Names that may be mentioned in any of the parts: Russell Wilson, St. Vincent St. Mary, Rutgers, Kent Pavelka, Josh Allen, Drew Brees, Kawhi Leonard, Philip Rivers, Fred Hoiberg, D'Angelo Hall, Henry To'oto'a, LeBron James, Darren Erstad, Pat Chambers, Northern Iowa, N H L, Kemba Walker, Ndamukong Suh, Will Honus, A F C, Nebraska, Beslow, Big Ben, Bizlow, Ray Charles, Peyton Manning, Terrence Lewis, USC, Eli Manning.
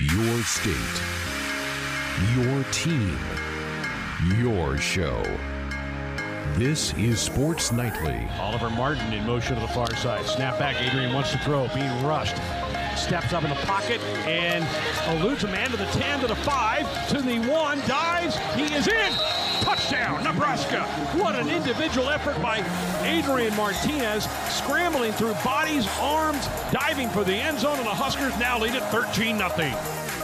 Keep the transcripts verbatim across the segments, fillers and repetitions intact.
Your state, your team, your show. This is Sports Nightly. Oliver Martin in motion to the far side. Snap back. Adrian wants to throw. Being rushed. Steps up in the pocket and eludes a man to the ten, to the five, to the one. Dives. He is in. Touchdown, Nebraska. What an individual effort by Adrian Martinez, scrambling through bodies, arms, diving for the end zone, and the Huskers now lead it thirteen nothing.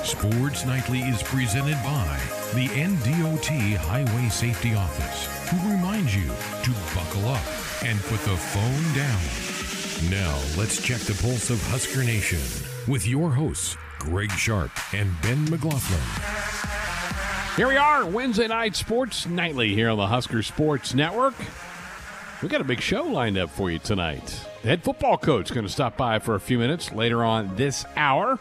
Sports Nightly is presented by the N D O T Highway Safety Office, who reminds you to buckle up and put the phone down. Now, let's check the pulse of Husker Nation with your hosts, Greg Sharp and Ben McLaughlin. Here we are, Wednesday night Sports Nightly here on the Husker Sports Network. We got a big show lined up for you tonight. The head football coach going to stop by for a few minutes later on this hour.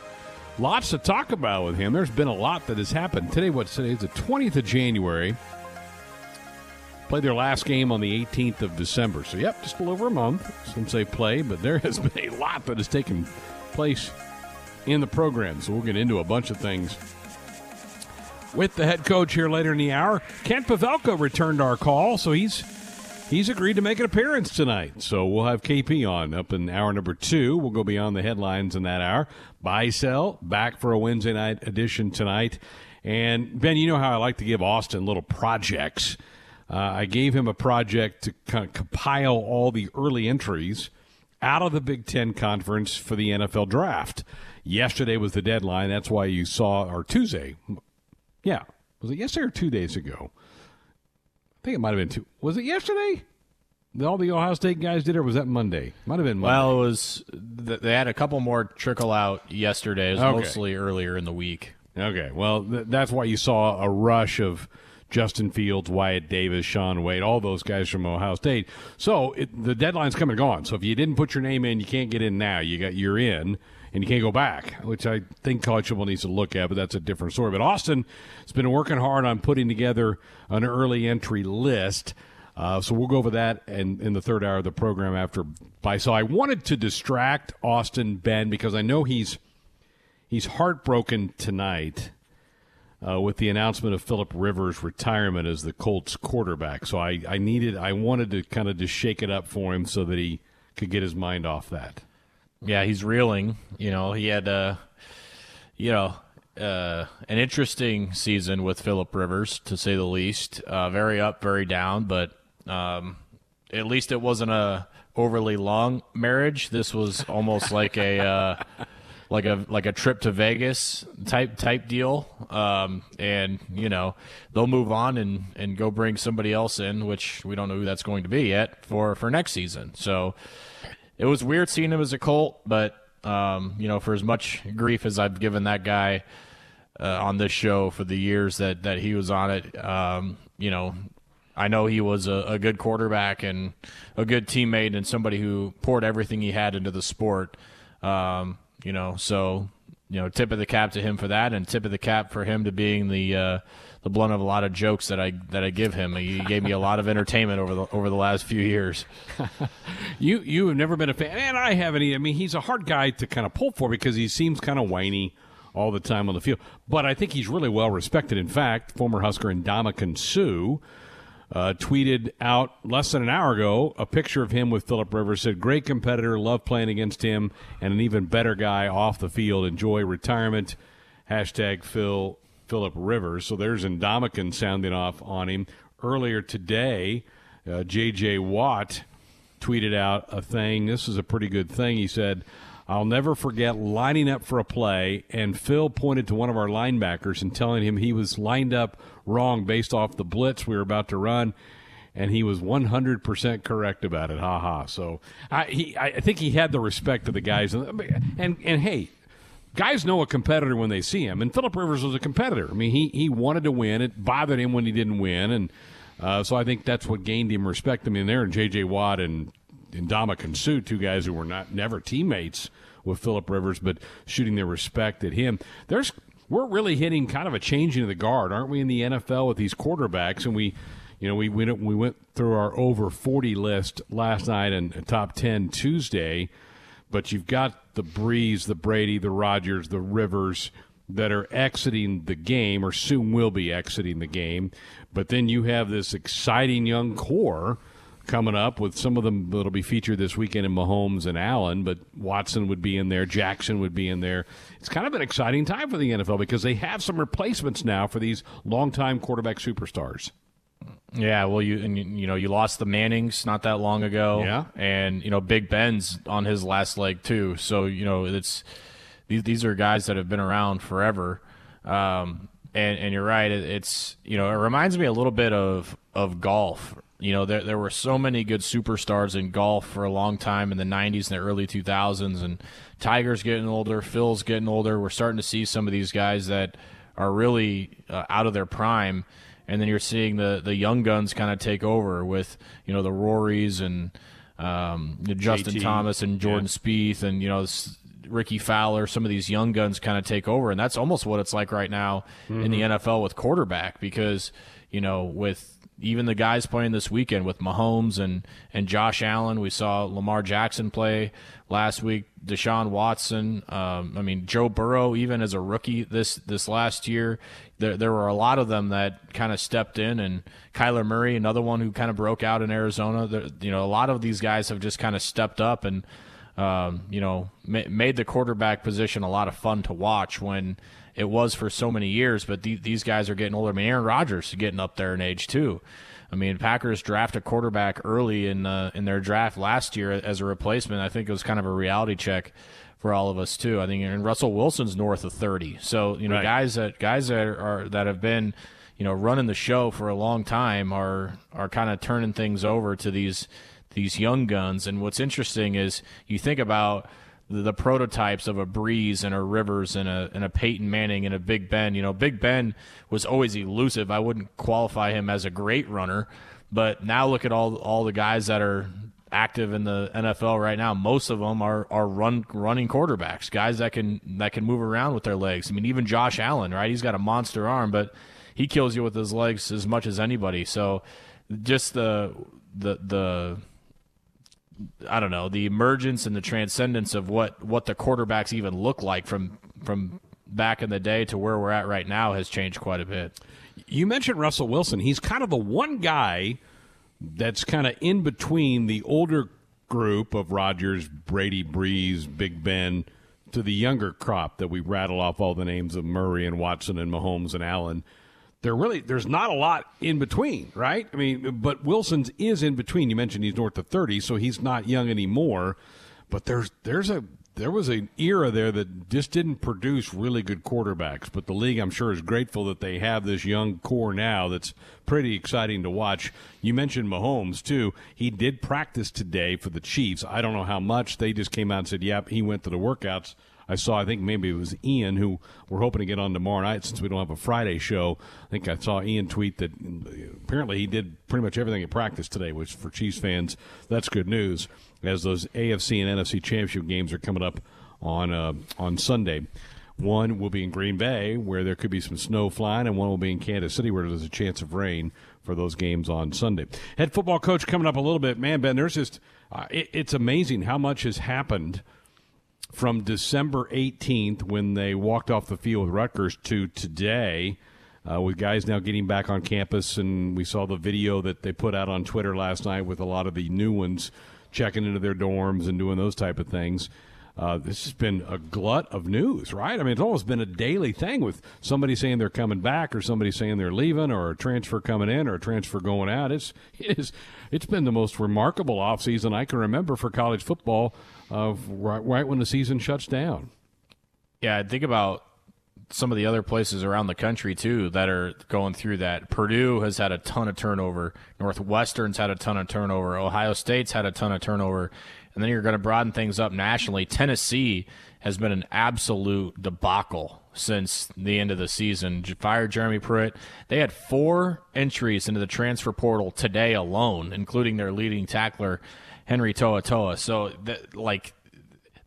Lots to talk about with him. There's been a lot that has happened. Today, what's today? It's the twentieth of January. Played their last game on the eighteenth of December. So, yep, just a little over a month since they played, but there has been a lot that has taken place in the program. So we'll get into a bunch of things with the head coach here later in the hour. Kent Pavelka returned our call, so he's he's agreed to make an appearance tonight. So we'll have K P on up in hour number two. We'll go beyond the headlines in that hour. Buy, sell, back for a Wednesday night edition tonight. And, Ben, you know how I like to give Austin little projects. Uh, I gave him a project to kind of compile all the early entries out of the Big Ten Conference for the N F L Draft. Yesterday was the deadline. That's why you saw, or Tuesday, yeah. Was it yesterday or two days ago? I think it might have been two. Was it yesterday that all the Ohio State guys did, or was that Monday? Might have been Monday. Well, it was. They had a couple more trickle out yesterday. It was okay. Mostly earlier in the week. Okay. Well, th- that's why you saw a rush of Justin Fields, Wyatt Davis, Sean Wade, all those guys from Ohio State. So it, the deadline's come and gone. So if you didn't put your name in, you can't get in now. You got, you're in. And you can't go back, which I think college football needs to look at, but that's a different story. But Austin has been working hard on putting together an early entry list, uh, so we'll go over that in, in the third hour of the program after by. So I wanted to distract Austin, Ben, because I know he's he's heartbroken tonight uh, with the announcement of Philip Rivers' retirement as the Colts quarterback. So I, I needed, I wanted to kind of just shake it up for him so that he could get his mind off that. Yeah, he's reeling. You know, he had, uh, you know, uh, an interesting season with Philip Rivers, to say the least. Uh, very up, very down, but um, at least it wasn't a overly long marriage. This was almost like a uh, like a like a trip to Vegas type type deal. Um, and you know, they'll move on and, and go bring somebody else in, which we don't know who that's going to be yet for, for next season. So. It was weird seeing him as a Colt, but, um, you know, for as much grief as I've given that guy uh, on this show for the years that, that he was on it, um, you know, I know he was a, a good quarterback and a good teammate and somebody who poured everything he had into the sport, um, you know. So, you know, tip of the cap to him for that, and tip of the cap for him to being the uh, the blunt of a lot of jokes that I that I give him. He gave me a lot of entertainment over the over the last few years. you you have never been a fan, and I haven't either. I mean, he's a hard guy to kind of pull for because he seems kind of whiny all the time on the field. But I think he's really well respected. In fact, former Husker Ndamukong Suh uh, tweeted out less than an hour ago a picture of him with Philip Rivers. Said, "Great competitor, love playing against him, and an even better guy off the field. Enjoy retirement. Hashtag Phil." Philip Rivers. So there's Ndamukong sounding off on him. Earlier today, uh, J J. Watt tweeted out a thing. This is a pretty good thing. He said, "I'll never forget lining up for a play, and Phil pointed to one of our linebackers and telling him he was lined up wrong based off the blitz we were about to run, and he was one hundred percent correct about it. Ha ha." So I, he, I think he had the respect of the guys. And, and, and hey, guys know a competitor when they see him, and Philip Rivers was a competitor. I mean, he he wanted to win. It bothered him when he didn't win, and uh, so I think that's what gained him respect. I mean, there and J J. Watt and Ndamukong Suh, two guys who were not never teammates with Philip Rivers, but shooting their respect at him. There's we're really hitting kind of a change into the guard, aren't we, in the N F L with these quarterbacks? And we, you know, we we, we went through our over forty list last night and top ten Tuesday. But you've got the Brees, the Brady, the Rodgers, the Rivers, that are exiting the game or soon will be exiting the game. But then you have this exciting young core coming up with some of them that'll be featured this weekend in Mahomes and Allen, but Watson would be in there, Jackson would be in there. It's kind of an exciting time for the N F L because they have some replacements now for these longtime quarterback superstars. Yeah, well, you and you, you know, you lost the Mannings not that long ago. Yeah. And, you know, Big Ben's on his last leg too. So, you know, it's these these are guys that have been around forever. Um and, and you're right, it, it's you know, it reminds me a little bit of of golf. You know, there there were so many good superstars in golf for a long time in the nineties and the early two thousands. And Tiger's getting older, Phil's getting older. We're starting to see some of these guys that are really uh, out of their prime. And then you're seeing the, the young guns kind of take over with, you know, the Rorys and um, the Justin J T. Thomas and Jordan yeah. Spieth and, you know, Ricky Fowler. Some of these young guns kind of take over. And that's almost what it's like right now mm-hmm. in the N F L with quarterback because, you know, with – even the guys playing this weekend with Mahomes and, and Josh Allen. We saw Lamar Jackson play last week, Deshaun Watson. Um, I mean, Joe Burrow, even as a rookie this this last year, there there were a lot of them that kind of stepped in. And Kyler Murray, another one who kind of broke out in Arizona. There, you know, a lot of these guys have just kind of stepped up and, um, you know, ma- made the quarterback position a lot of fun to watch when – it was for so many years, but the, these guys are getting older. I mean, Aaron Rodgers is getting up there in age, too. I mean, Packers draft a quarterback early in uh, in their draft last year as a replacement. I think it was kind of a reality check for all of us, too. I think and Russell Wilson's north of thirty. So, you know, right. guys that guys that are that have been, you know, running the show for a long time are are kind of turning things over to these these young guns. And what's interesting is you think about the prototypes of a Brees and a Rivers and a and a Peyton Manning and a Big Ben. You know, Big Ben was always elusive. I wouldn't qualify him as a great runner, but now look at all all the guys that are active in the N F L right now. Most of them are are run running quarterbacks, guys that can that can move around with their legs. I mean, even Josh Allen, right? He's got a monster arm, but he kills you with his legs as much as anybody. So just the the the I don't know, the emergence and the transcendence of what, what the quarterbacks even look like from from back in the day to where we're at right now has changed quite a bit. You mentioned Russell Wilson. He's kind of the one guy that's kind of in between the older group of Rodgers, Brady, Brees, Big Ben, to the younger crop that we rattle off all the names of Murray and Watson and Mahomes and Allen. There really, there's not a lot in between, right? I mean, but Wilson's is in between. You mentioned he's north of thirty, so he's not young anymore. But there's, there's a, there was an era there that just didn't produce really good quarterbacks. But the league, I'm sure, is grateful that they have this young core now that's pretty exciting to watch. You mentioned Mahomes too. He did practice today for the Chiefs. I don't know how much. They just came out and said, "Yep, he went to the workouts." I saw, I think maybe it was Ian, who we're hoping to get on tomorrow night since we don't have a Friday show. I think I saw Ian tweet that apparently he did pretty much everything at practice today, which for Chiefs fans, that's good news, as those A F C and N F C championship games are coming up on uh, on Sunday. One will be in Green Bay, where there could be some snow flying, and one will be in Kansas City, where there's a chance of rain for those games on Sunday. Head football coach coming up a little bit. Man, Ben, there's just uh, it, it's amazing how much has happened from December eighteenth, when they walked off the field with Rutgers, to today, uh, with guys now getting back on campus. And we saw the video that they put out on Twitter last night with a lot of the new ones checking into their dorms and doing those type of things. Uh, this has been a glut of news, right? I mean, it's almost been a daily thing with somebody saying they're coming back, or somebody saying they're leaving, or a transfer coming in, or a transfer going out. It's it is, it's been the most remarkable offseason I can remember for college football, uh, right, right when the season shuts down. Yeah, think about some of the other places around the country, too, that are going through that. Purdue has had a ton of turnover. Northwestern's had a ton of turnover. Ohio State's had a ton of turnover. And then you're going to broaden things up nationally. Tennessee has been an absolute debacle since the end of the season. Fired Jeremy Pruitt. They had four entries into the transfer portal today alone, including their leading tackler, Henry To'oto'a. So, th- like,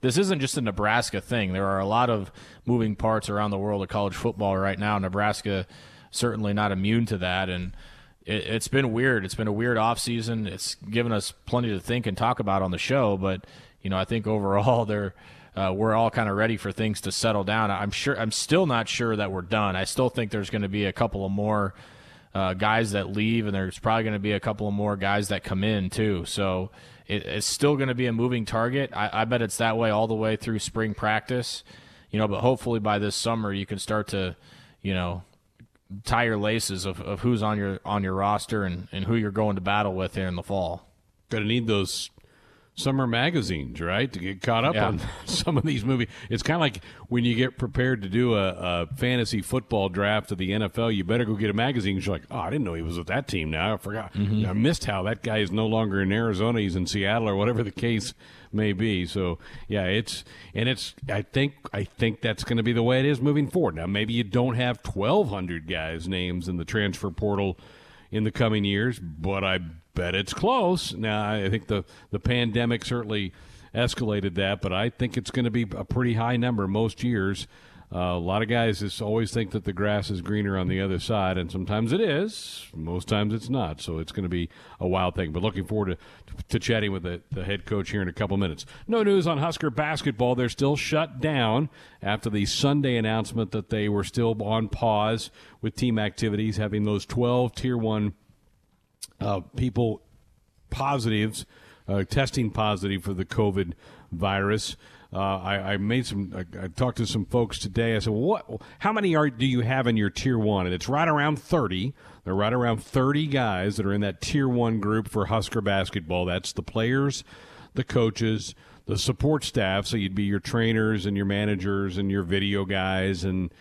this isn't just a Nebraska thing. There are a lot of moving parts around the world of college football right now. Nebraska certainly not immune to that, and it's been weird. It's been a weird offseason. It's given us plenty to think and talk about on the show, but, you know, I think overall they're uh, we're all kind of ready for things to settle down. I'm sure. I'm still not sure that we're done. I still think there's going to be a couple of more uh, guys that leave, and there's probably going to be a couple of more guys that come in too. So it, it's still going to be a moving target. I, I bet it's that way all the way through spring practice, you know. But hopefully by this summer you can start to, you know, tie your laces of, of who's on your on your roster and, and who you're going to battle with here in the fall. Gonna need those summer magazines, right, to get caught up yeah. on some of these movies. It's kind of like when you get prepared to do a, a fantasy football draft of the N F L, you better go get a magazine. You're like, oh, I didn't know he was with that team now. I forgot. Mm-hmm. I missed how that guy is no longer in Arizona. He's in Seattle or whatever the case may be. So, yeah, it's – and it's – I think I think that's going to be the way it is moving forward. Now, maybe you don't have twelve hundred guys' names in the transfer portal in the coming years, but I bet it's close. Now, I think the, the pandemic certainly escalated that, but I think it's going to be a pretty high number most years. Uh, a lot of guys just always think that the grass is greener on the other side, and sometimes it is. Most times it's not, so it's going to be a wild thing. But looking forward to, to chatting with the, the head coach here in a couple minutes. No news on Husker basketball. They're still shut down after the Sunday announcement that they were still on pause with team activities, having those twelve Tier one uh, people positives, uh, testing positive for the COVID virus. Uh, I, I made some. I, I talked to some folks today. I said, well, "What? How many are do you have in your tier one?" And it's right around thirty. They're right around thirty guys that are in that tier one group for Husker basketball. That's the players, the coaches, the support staff. So you'd be your trainers and your managers and your video guys and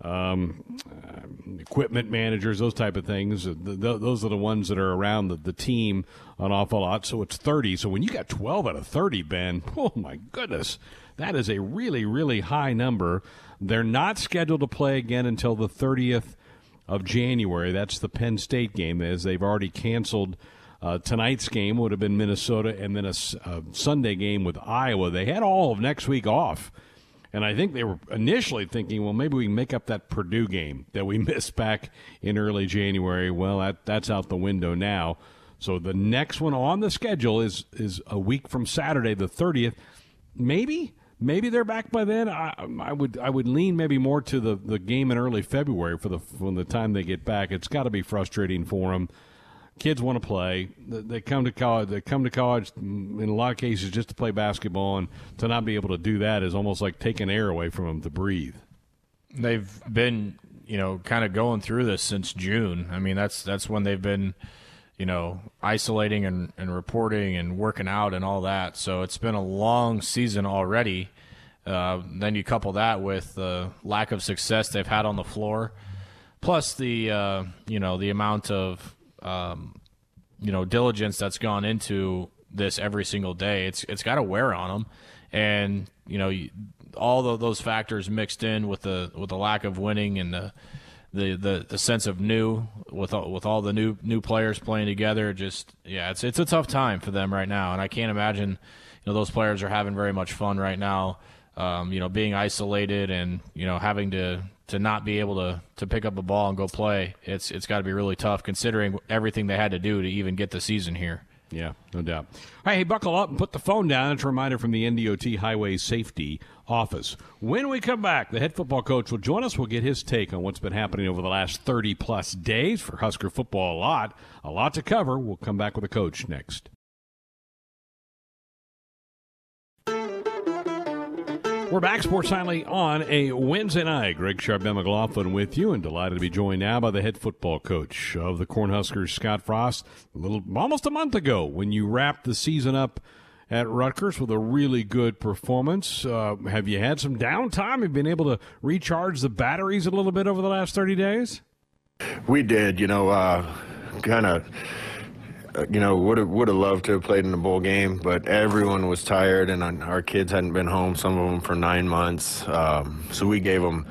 um, uh, equipment managers, those type of things. The, the, those are the ones that are around the, the team an awful lot. So it's thirty. So when you got twelve out of thirty, Ben, oh my goodness, that is a really, really high number. They're not scheduled to play again until the thirtieth of January. That's the Penn State game, as they've already canceled uh, tonight's game. Would have been Minnesota, and then a, a Sunday game with Iowa. They had all of next week off. And I think they were initially thinking, well, maybe we can make up that Purdue game that we missed back in early January. Well, that, that's out the window now. So the next one on the schedule is is a week from Saturday, the thirtieth. Maybe, maybe they're back by then. I, I would I would lean maybe more to the, the game in early February for the from the time they get back. It's got to be frustrating for them. Kids want to play. They come to college. They come to college in a lot of cases just to play basketball, and to not be able to do that is almost like taking air away from them to breathe. They've been, you know, kind of going through this since June. I mean, that's that's when they've been, you know, isolating and, and reporting and working out and all that. So it's been a long season already. Uh, then you couple that with the lack of success they've had on the floor, plus the uh, you know the amount of Um, you know, diligence that's gone into this every single day. It's it's got to wear on them, and you know, you, all of those factors mixed in with the with the lack of winning and the the, the, the sense of new with all, with all the new new players playing together. Just yeah, it's it's a tough time for them right now, and I can't imagine you know those players are having very much fun right now. Um, you know, being isolated and you know having to. to not be able to, to pick up a ball and go play, it's it's got to be really tough considering everything they had to do to even get the season here. Yeah, no doubt. All right, hey, buckle up and put the phone down. It's a reminder from the N D O T Highway Safety Office. When we come back, the head football coach will join us. We'll get his take on what's been happening over the last thirty-plus days for Husker football. A lot, a lot to cover. We'll come back with the coach next. We're back, Sports Nightly, on a Wednesday night. Greg Sharp, Ben McLaughlin with you, and delighted to be joined now by the head football coach of the Cornhuskers, Scott Frost. A little, almost a month ago when you wrapped the season up at Rutgers with a really good performance. Uh, have you had some downtime? Have you been able to recharge the batteries a little bit over the last thirty days? We did, you know, uh, kind of. You know, would have would have loved to have played in the bowl game, but everyone was tired, and our kids hadn't been home, some of them for nine months. Um, so we gave them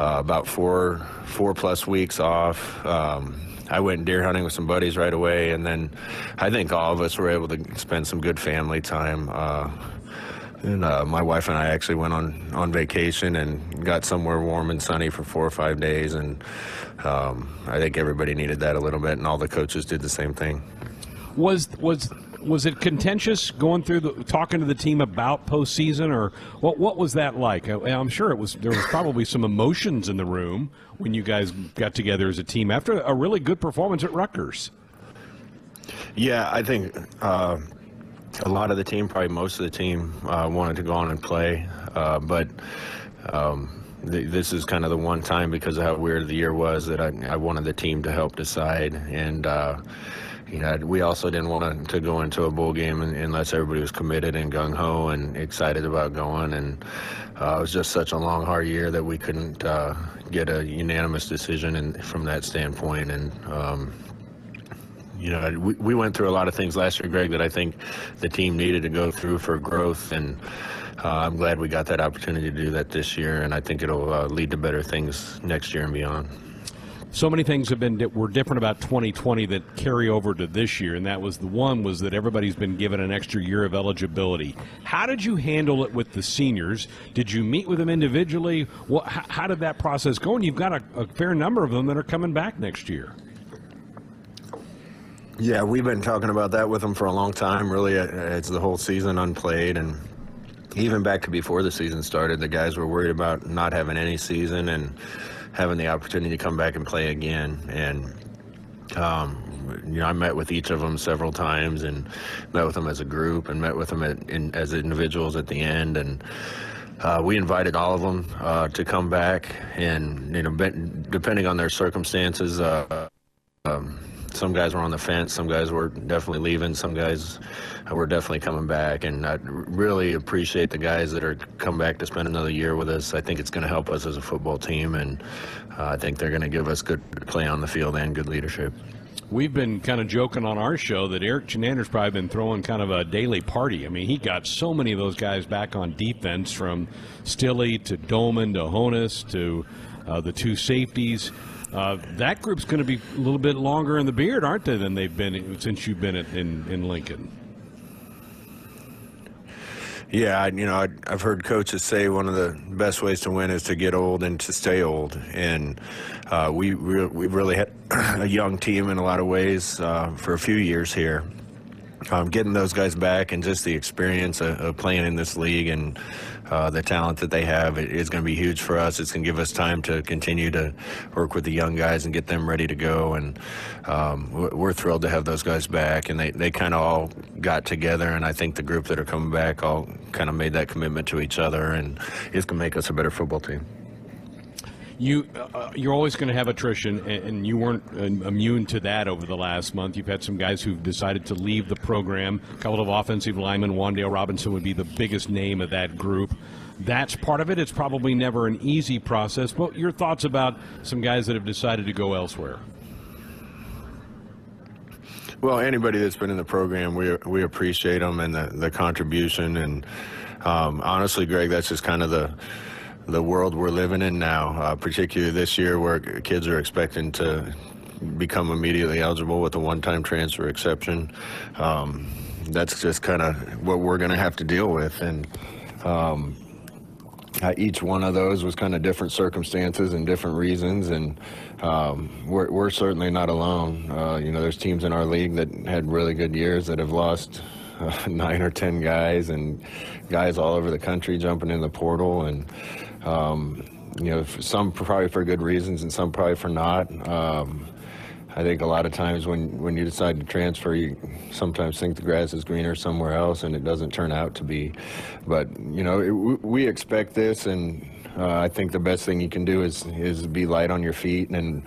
uh, about four four plus weeks off. Um, I went deer hunting with some buddies right away, and then I think all of us were able to spend some good family time. Uh, and uh, my wife and I actually went on on vacation and got somewhere warm and sunny for four or five days, and um, I think everybody needed that a little bit, and all the coaches did the same thing. was was was it contentious going through the talking to the team about postseason, or what? What was that like? I, I'm sure it was. There was probably some emotions in the room when you guys got together as a team after a really good performance at Rutgers. Yeah, I think uh, a lot of the team, probably most of the team, uh, wanted to go on and play, uh, but. Um, This is kind of the one time, because of how weird the year was, that I, I wanted the team to help decide. And, uh, you know, we also didn't want to go into a bowl game unless everybody was committed and gung-ho and excited about going. And uh, it was just such a long, hard year that we couldn't uh, get a unanimous decision in, from that standpoint. And, um, you know, we, we went through a lot of things last year, Greg, that I think the team needed to go through for growth. And Uh, I'm glad we got that opportunity to do that this year, and I think it'll uh, lead to better things next year and beyond. So many things have been were different about twenty twenty that carry over to this year, and that was the one was that everybody's been given an extra year of eligibility. How did you handle it with the seniors? Did you meet with them individually? What, how, how did that process go? And you've got a, a fair number of them that are coming back next year. Yeah, we've been talking about that with them for a long time. Really, it's the whole season unplayed, and even back to before the season started, the guys were worried about not having any season and having the opportunity to come back and play again. And, um, you know, I met with each of them several times and met with them as a group and met with them at, in, as individuals at the end. And uh, we invited all of them uh, to come back. And, you know, depending on their circumstances, uh, um, some guys were on the fence, some guys were definitely leaving, some guys were definitely coming back, and I really appreciate the guys that are come back to spend another year with us. I think it's going to help us as a football team, and uh, I think they're going to give us good play on the field and good leadership. We've been kind of joking on our show that Eric Chenander's probably been throwing kind of a daily party. I mean, he got so many of those guys back on defense, from Stille to Doman to Honus to uh, the two safeties. Uh, that group's going to be a little bit longer in the beard, aren't they, than they've been since you've been at, in, in Lincoln? Yeah, you know, I've heard coaches say one of the best ways to win is to get old and to stay old. And uh, we, re we really had a young team in a lot of ways uh, for a few years here. Um, getting those guys back and just the experience of, of playing in this league and uh, the talent that they have is going to be huge for us. It's going to give us time to continue to work with the young guys and get them ready to go. And um, we're thrilled to have those guys back. And they, they kind of all got together, and I think the group that are coming back all kind of made that commitment to each other, and it's going to make us a better football team. You, uh, you're always going to have attrition, and, and you weren't uh, immune to that over the last month. You've had some guys who've decided to leave the program. A couple of offensive linemen, Wandale Robinson would be the biggest name of that group. That's part of it. It's probably never an easy process. But your thoughts about some guys that have decided to go elsewhere? Well, anybody that's been in the program, we, we appreciate them and the, the contribution. And um, honestly, Greg, that's just kind of the the world we're living in now, uh, particularly this year where kids are expecting to become immediately eligible with a one-time transfer exception. Um, that's just kind of what we're going to have to deal with. And um, uh, each one of those was kind of different circumstances and different reasons. And um, we're, we're certainly not alone. Uh, you know, there's teams in our league that had really good years that have lost uh, nine or ten guys, and guys all over the country jumping in the portal. And Um, you know, some probably for good reasons and some probably for not. Um, I think a lot of times when, when you decide to transfer, you sometimes think the grass is greener somewhere else, and it doesn't turn out to be. But, you know, it, we expect this, and uh, I think the best thing you can do is, is be light on your feet and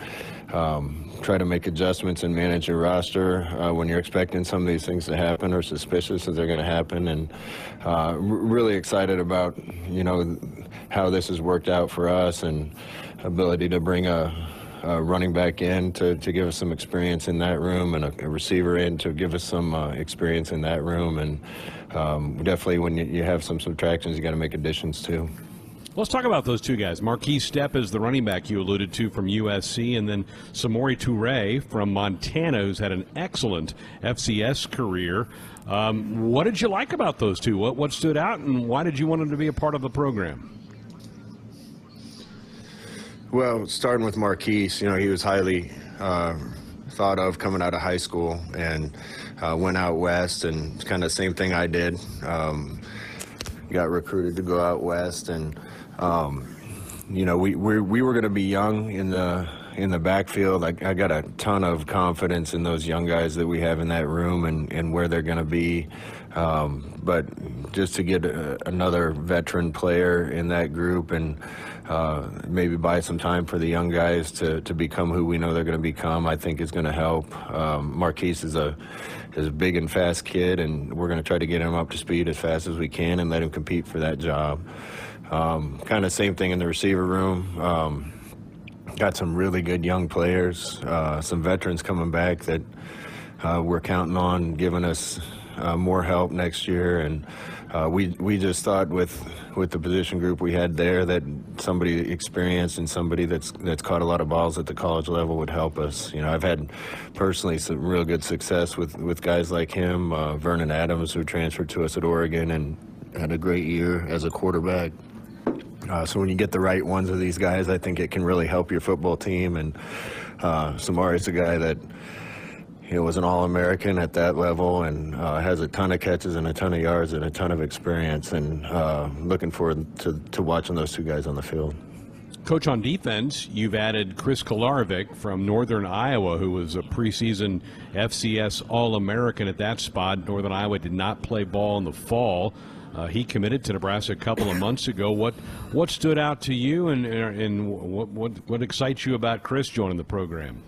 um, try to make adjustments and manage your roster uh, when you're expecting some of these things to happen or suspicious that they're going to happen. And uh, really excited about, you know, how this has worked out for us, and ability to bring a, a running back in to, to give us some experience in that room, and a, a receiver in to give us some uh, experience in that room. And um, definitely when you, you have some subtractions, you got to make additions too. Let's talk about those two guys. Marquis Stepp is the running back you alluded to from U S C, and then Samori Toure from Montana, who's had an excellent F C S career. Um, what did you like about those two? What, what stood out, and why did you want them to be a part of the program? Well, starting with Marquise, you know, he was highly uh, thought of coming out of high school, and uh, went out west, and it's kind of the same thing I did. Um, got recruited to go out west, and um, you know, we we, we were going to be young in the in the backfield. I, I got a ton of confidence in those young guys that we have in that room, and, and where they're going to be. Um, but just to get a, another veteran player in that group, and uh, maybe buy some time for the young guys to, to become who we know they're going to become, I think is going to help. Um, Marquis is a is a big and fast kid, and we're going to try to get him up to speed as fast as we can and let him compete for that job. Um, kind of same thing in the receiver room. Um, got some really good young players, uh, some veterans coming back that uh, we're counting on giving us uh, more help next year. And uh, we we just thought with with the position group we had there that somebody experienced and somebody that's that's caught a lot of balls at the college level would help us. You know, I've had personally some real good success with with guys like him, uh, Vernon Adams, who transferred to us at Oregon and had a great year as a quarterback. Uh, so when you get the right ones of these guys, I think it can really help your football team. And uh, Samari's a guy that, you know, was an All-American at that level, and uh, has a ton of catches and a ton of yards and a ton of experience. And uh, looking forward to, to watching those two guys on the field. Coach, on defense, you've added Chris Kolarvik from Northern Iowa, who was a preseason F C S All-American at that spot. Northern Iowa did not play ball in the fall. Uh, he committed to Nebraska a couple of months ago. What what stood out to you, and and what what, what excites you about Chris joining the program?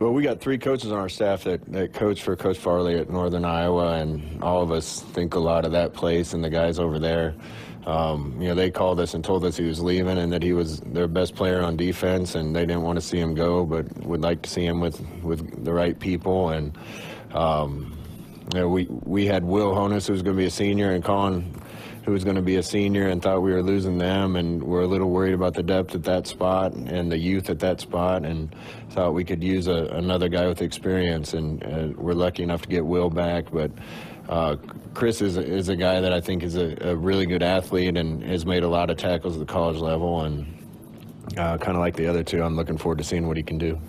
Well, we got three coaches on our staff that, that coach for Coach Farley at Northern Iowa, and all of us think a lot of that place and the guys over there. Um, you know, they called us and told us he was leaving and that he was their best player on defense, and they didn't want to see him go, but would like to see him with, with the right people. And um, you know, we we had Will Honus, who was going to be a senior, and Colin, who was going to be a senior, and thought we were losing them, and we're a little worried about the depth at that spot and the youth at that spot, and thought we could use a, another guy with experience. And uh, we're lucky enough to get Will back, but uh, Chris is, is a guy that I think is a, a really good athlete and has made a lot of tackles at the college level. And uh, kind of like the other two, I'm looking forward to seeing what he can do.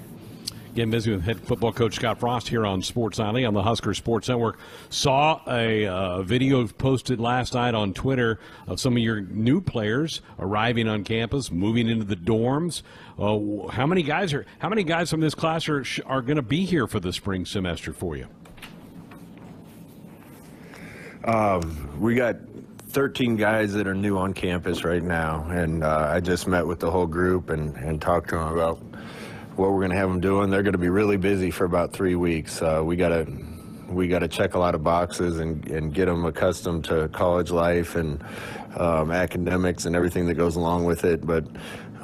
Again, visiting with head football coach Scott Frost here on Sports Alley on the Husker Sports Network. Saw a uh, video posted last night on Twitter of some of your new players arriving on campus, moving into the dorms. Uh, how many guys are? How many guys from this class are are going to be here for the spring semester for you? Um, we got thirteen guys that are new on campus right now, and uh, I just met with the whole group and and talked to them about what we're going to have them doing. They're going to be really busy for about three weeks. Uh, we got to we got to check a lot of boxes and, and get them accustomed to college life and um, academics and everything that goes along with it. But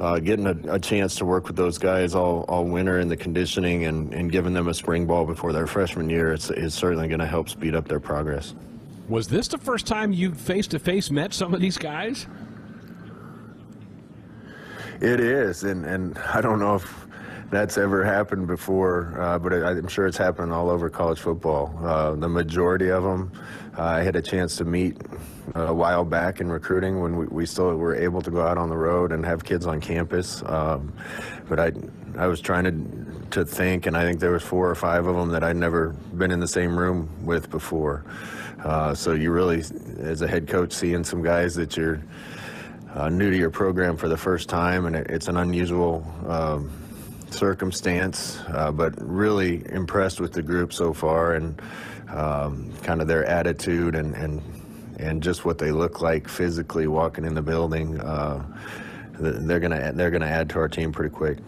uh, getting a, a chance to work with those guys all, all winter in the conditioning and, and giving them a spring ball before their freshman year is, is certainly going to help speed up their progress. Was this the first time you face-to-face met some of these guys? It is, and, and I don't know if that's ever happened before, uh, but I'm sure it's happening all over college football. Uh, the majority of them, uh, I had a chance to meet a while back in recruiting when we, we still were able to go out on the road and have kids on campus. Um, but I, I was trying to, to think, and I think there was four or five of them that I'd never been in the same room with before. Uh, so you really, as a head coach, seeing some guys that you're uh, new to your program for the first time, and it, it's an unusual Um, circumstance, uh, but really impressed with the group so far, and um, kind of their attitude and, and and just what they look like physically walking in the building. Uh, they're gonna they're gonna add to our team pretty quick.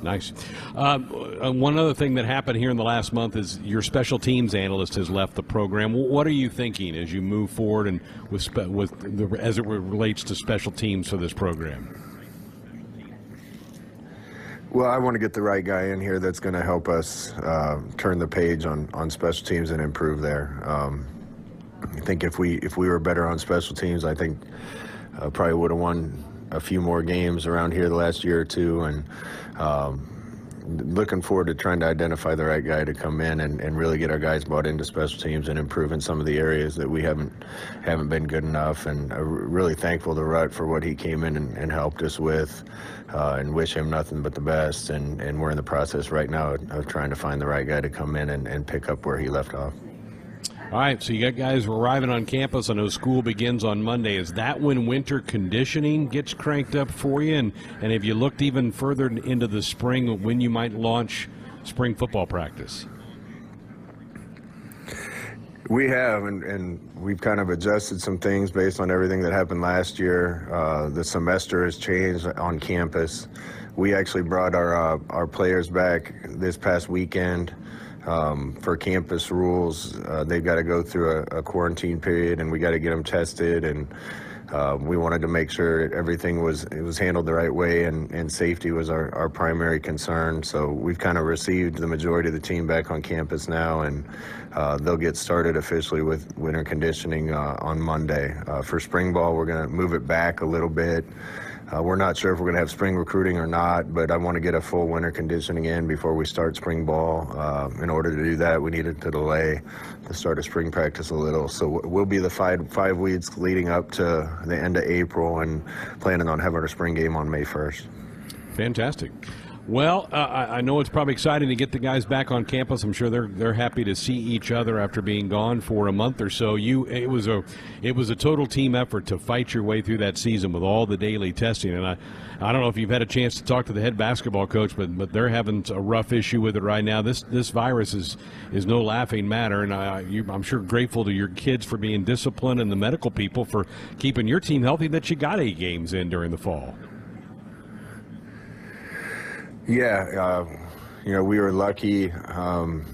Nice. Uh, one other thing that happened here in the last month is your special teams analyst has left the program. What are you thinking as you move forward and with spe- with the, as it relates to special teams for this program? Well, I want to get the right guy in here that's going to help us uh, turn the page on, on special teams and improve there. Um, I think if we if we were better on special teams, I think uh, probably would have won a few more games around here the last year or two. And um, looking forward to trying to identify the right guy to come in and, and really get our guys bought into special teams and improve in some of the areas that we haven't haven't been good enough. And I'm really thankful to Rutt for what he came in and, and helped us with, uh, and wish him nothing but the best. And, and we're in the process right now of trying to find the right guy to come in and, and pick up where he left off. All right, so you got guys arriving on campus. I know school begins on Monday. Is that when winter conditioning gets cranked up for you? And, and have you looked even further into the spring when you might launch spring football practice? We have, and, and we've kind of adjusted some things based on everything that happened last year. Uh, the semester has changed on campus. We actually brought our, uh, our players back this past weekend. Um, for campus rules, uh, they've got to go through a, a quarantine period, and we got to get them tested. And uh, we wanted to make sure everything was it was handled the right way, and, and safety was our, our primary concern. So we've kind of received the majority of the team back on campus now, and uh, they'll get started officially with winter conditioning uh, on Monday. Uh, for spring ball, we're going to move it back a little bit. Uh, we're not sure if we're going to have spring recruiting or not, but I want to get a full winter conditioning in before we start spring ball. Uh, in order to do that, we needed to delay the start of spring practice a little. So we'll be the five, five weeks leading up to the end of April and planning on having our spring game on May first. Fantastic. Well, uh, I know it's probably exciting to get the guys back on campus. I'm sure they're they're happy to see each other after being gone for a month or so. You, it was a it was a total team effort to fight your way through that season with all the daily testing. And I, I don't know if you've had a chance to talk to the head basketball coach, but but they're having a rough issue with it right now. This this virus is is no laughing matter, and I, you, I'm sure grateful to your kids for being disciplined and the medical people for keeping your team healthy that you got eight games in during the fall. Yeah, uh, you know, we were lucky, um,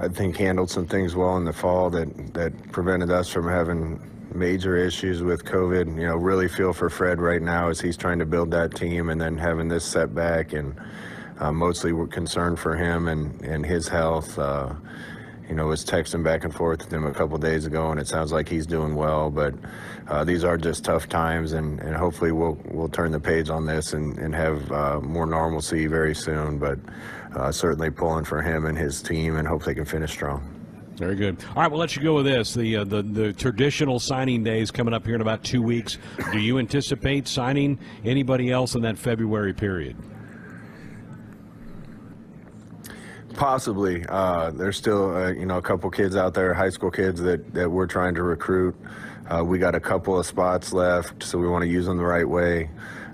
I think handled some things well in the fall that, that prevented us from having major issues with COVID. You know, really feel for Fred right now as he's trying to build that team and then having this setback, and uh, mostly we're concerned for him and, and his health. Uh, you know, was texting back and forth with him a couple days ago, and it sounds like he's doing well, but uh, these are just tough times, and, and hopefully we'll we'll turn the page on this and, and have uh, more normalcy very soon, but uh, certainly pulling for him and his team and hope they can finish strong. Very good. All right, we'll let you go with this. The, uh, the the traditional signing day is coming up here in about two weeks. Do you anticipate signing anybody else in that February period? Possibly. Uh, there's still, uh, you know, a couple kids out there, high school kids that, that we're trying to recruit. Uh, we got a couple of spots left, so we want to use them the right way.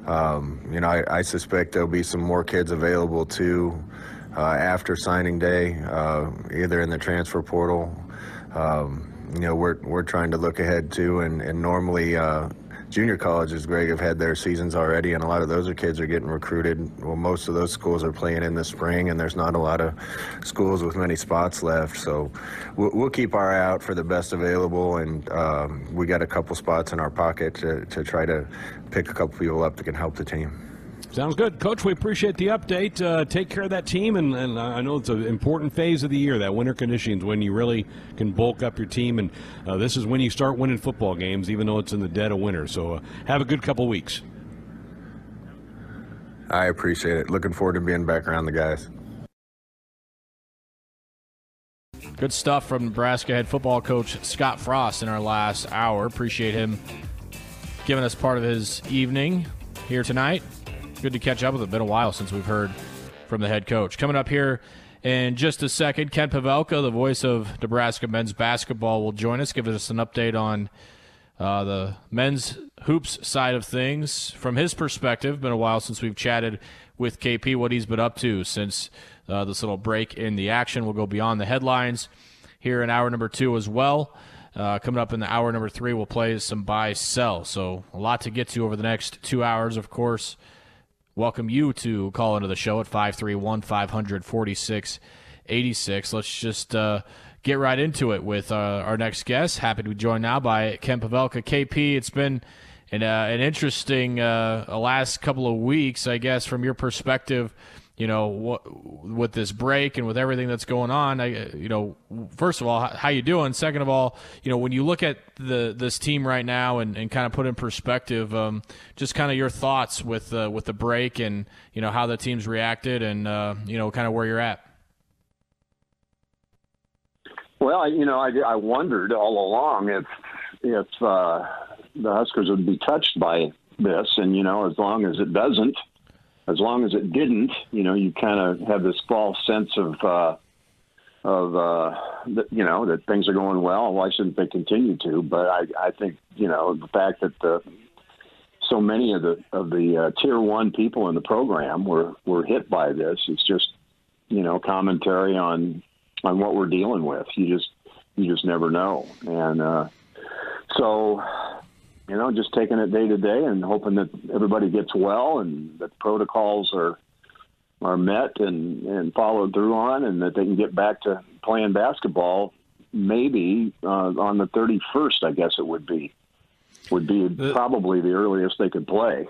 Um, you know, I, I suspect there'll be some more kids available, too, uh, after signing day, uh, either in the transfer portal. Um, you know, we're, we're trying to look ahead, too, and, and normally uh, – junior colleges, Greg, have had their seasons already, and a lot of those are kids are getting recruited. Well, most of those schools are playing in the spring, and there's not a lot of schools with many spots left. So we'll, we'll keep our eye out for the best available, and um, we got a couple spots in our pocket to, to try to pick a couple people up that can help the team. Sounds good. Coach, we appreciate the update. Uh, take care of that team, and, and I know it's an important phase of the year, that winter conditioning, when you really can bulk up your team, and uh, this is when you start winning football games, even though it's in the dead of winter. So uh, have a good couple weeks. I appreciate it. Looking forward to being back around the guys. Good stuff from Nebraska head football coach Scott Frost in our last hour. Appreciate him giving us part of his evening here tonight. Good to catch up with him. Been a while since we've heard from the head coach. Coming up here in just a second, Kent Pavelka, the voice of Nebraska men's basketball, will join us, give us an update on uh, the men's hoops side of things. From his perspective, been a while since we've chatted with K P, what he's been up to since uh, this little break in the action. We'll go beyond the headlines here in hour number two as well. Uh, coming up in the hour number three, we'll play some buy-sell. So a lot to get to over the next two hours, of course. Welcome you to call into the show at five three one, five hundred, forty-six eighty-six. Let's just uh, get right into it with uh, our next guest. Happy to be joined now by Kent Pavelka. K P, it's been an, uh, an interesting uh, last couple of weeks, I guess, from your perspective. you know, what, with this break and with everything that's going on, I, you know, first of all, how you doing? Second of all, you know, when you look at the this team right now and, and kind of put in perspective, um, just kind of your thoughts with uh, with the break and, you know, how the team's reacted and, uh, you know, kind of where you're at. Well, you know, I, I wondered all along if if uh, the Huskers would be touched by this, and, you know, as long as it doesn't, as long as it didn't, you know, you kind of have this false sense of, uh, of uh, th- you know, that things are going well. Why shouldn't they continue to? But I, I think, you know, the fact that the, so many of the of the uh, tier one people in the program were were hit by this is just, you know, commentary on. on what we're dealing with. You just, you just never know. And uh, so, you know, just taking it day to day and hoping that everybody gets well and that protocols are, are met and, and followed through on, and that they can get back to playing basketball maybe uh, on the thirty-first, I guess it would be. Would be probably the earliest they could play.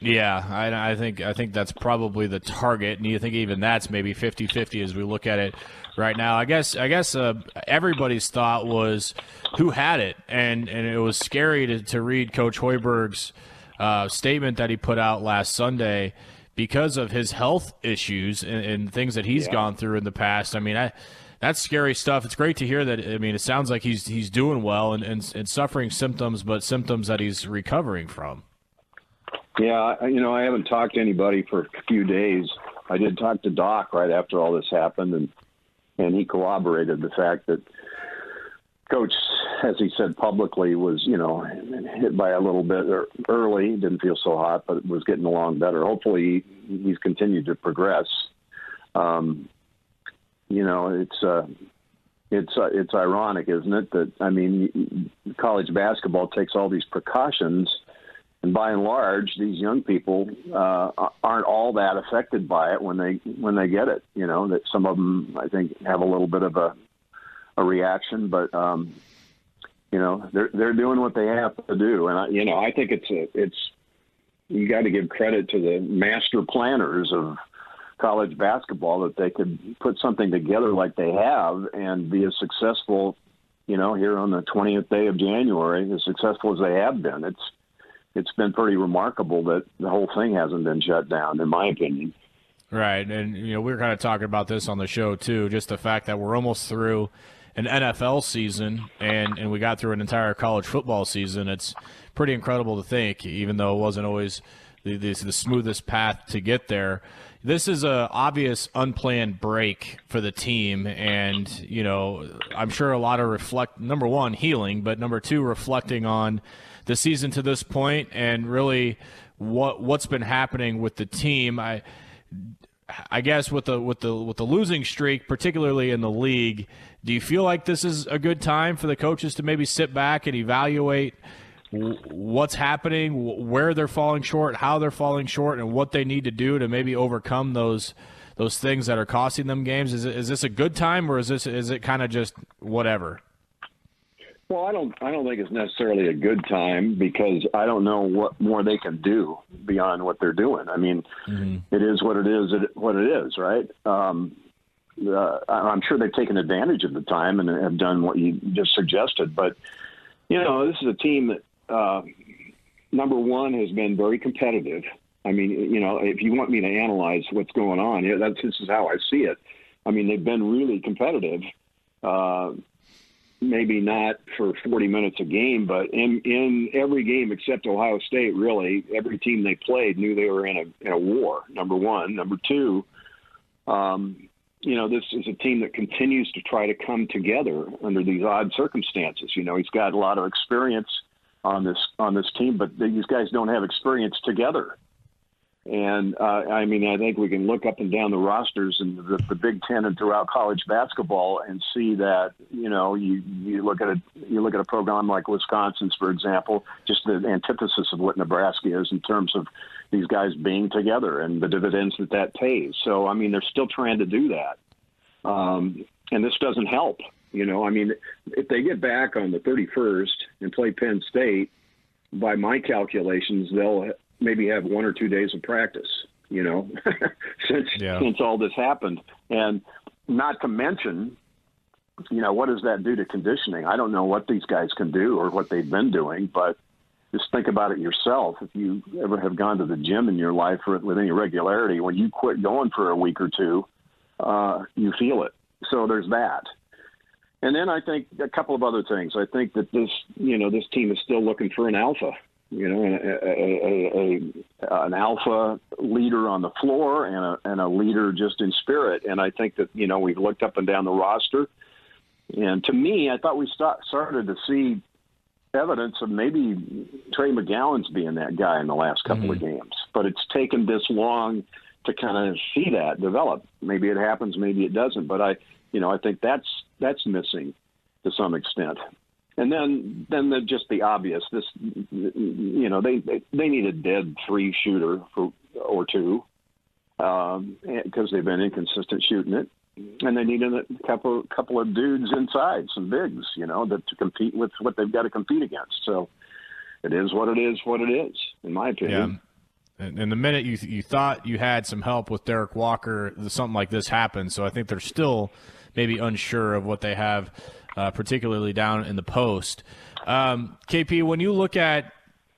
Yeah, I, I think I think that's probably the target, and you think even that's maybe fifty-fifty as we look at it right now. I guess I guess uh, everybody's thought was who had it, and, and it was scary to, to read Coach Hoiberg's uh, statement that he put out last Sunday because of his health issues and, and things that he's yeah. gone through in the past. I mean, I. That's scary stuff. It's great to hear that. I mean, it sounds like he's he's doing well and, and, and suffering symptoms, but symptoms that he's recovering from. Yeah, you know, I haven't talked to anybody for a few days. I did talk to Doc right after all this happened, and and he corroborated the fact that Coach, as he said publicly, was, you know, hit by a little bit early, didn't feel so hot, but was getting along better. Hopefully he's continued to progress. Um You know, it's uh, it's uh, it's ironic, isn't it? That I mean, college basketball takes all these precautions, and by and large, these young people uh, aren't all that affected by it when they when they get it. You know, that some of them, I think, have a little bit of a a reaction, but um, you know, they're they're doing what they have to do, and I, you know, I think it's a, it's you got to give credit to the master planners of college basketball that they could put something together like they have and be as successful, you know, here on the twentieth day of January, as successful as they have been. It's, it's been pretty remarkable that the whole thing hasn't been shut down, in my opinion. Right. And, you know, we were kind of talking about this on the show too, just the fact that we're almost through an N F L season and, and we got through an entire college football season. It's pretty incredible to think, even though it wasn't always the, the, the smoothest path to get there. This is a obvious unplanned break for the team, and, you know, I'm sure a lot of reflect, number one, healing, but number two, reflecting on the season to this point and really what what's been happening with the team. I I guess with the with the with the losing streak, particularly in the league, do you feel like this is a good time for the coaches to maybe sit back and evaluate what's happening, where they're falling short, how they're falling short, and what they need to do to maybe overcome those those things that are costing them games? Is, is this a good time, or is this is it kind of just whatever? Well, I don't I don't think it's necessarily a good time because I don't know what more they can do beyond what they're doing. I mean, mm-hmm. it is what it is, it, what it is, right? Um, uh, I'm sure they've taken advantage of the time and have done what you just suggested, but you know, this is a team that. Uh, number one has been very competitive. I mean, you know, if you want me to analyze what's going on, yeah, that's, this is how I see it. I mean, they've been really competitive. Uh, maybe not for forty minutes a game, but in, in every game except Ohio State, really, every team they played knew they were in a, in a war, number one. Number two, um, you know, this is a team that continues to try to come together under these odd circumstances. You know, he's got a lot of experience on this on this team, but these guys don't have experience together. And, uh, I mean, I think we can look up and down the rosters in the, the Big Ten and throughout college basketball and see that, you know, you, you look at a, you look at a program like Wisconsin's, for example, just the antithesis of what Nebraska is in terms of these guys being together and the dividends that that pays. So, I mean, they're still trying to do that. Um, and this doesn't help. You know, I mean, if they get back on the thirty-first and play Penn State, by my calculations, they'll maybe have one or two days of practice. you know, since yeah. since all this happened. And not to mention, you know, what does that do to conditioning? I don't know what these guys can do or what they've been doing, but just think about it yourself. If you ever have gone to the gym in your life or with any regularity, when you quit going for a week or two, uh, you feel it. So there's that. And then I think a couple of other things. I think that this, you know, this team is still looking for an alpha, you know, a, a, a, a, an alpha leader on the floor and a, and a leader just in spirit. And I think that, you know, we've looked up and down the roster. And to me, I thought we start, started to see evidence of maybe Trey McGowan's being that guy in the last couple mm-hmm. of games. But it's taken this long to kind of see that develop. Maybe it happens, maybe it doesn't. But I, you know, I think that's that's missing to some extent. And then then the, just the obvious. This, you know, they they, they need a dead three shooter for, or two because um, they've been inconsistent shooting it. And they need a couple couple of dudes inside, some bigs, you know, that to compete with what they've got to compete against. So it is what it is, what it is, in my opinion. Yeah. And, and the minute you you thought you had some help with Derek Walker, something like this happened. So I think they're still maybe unsure of what they have, uh, particularly down in the post. Um, K P, when you look at,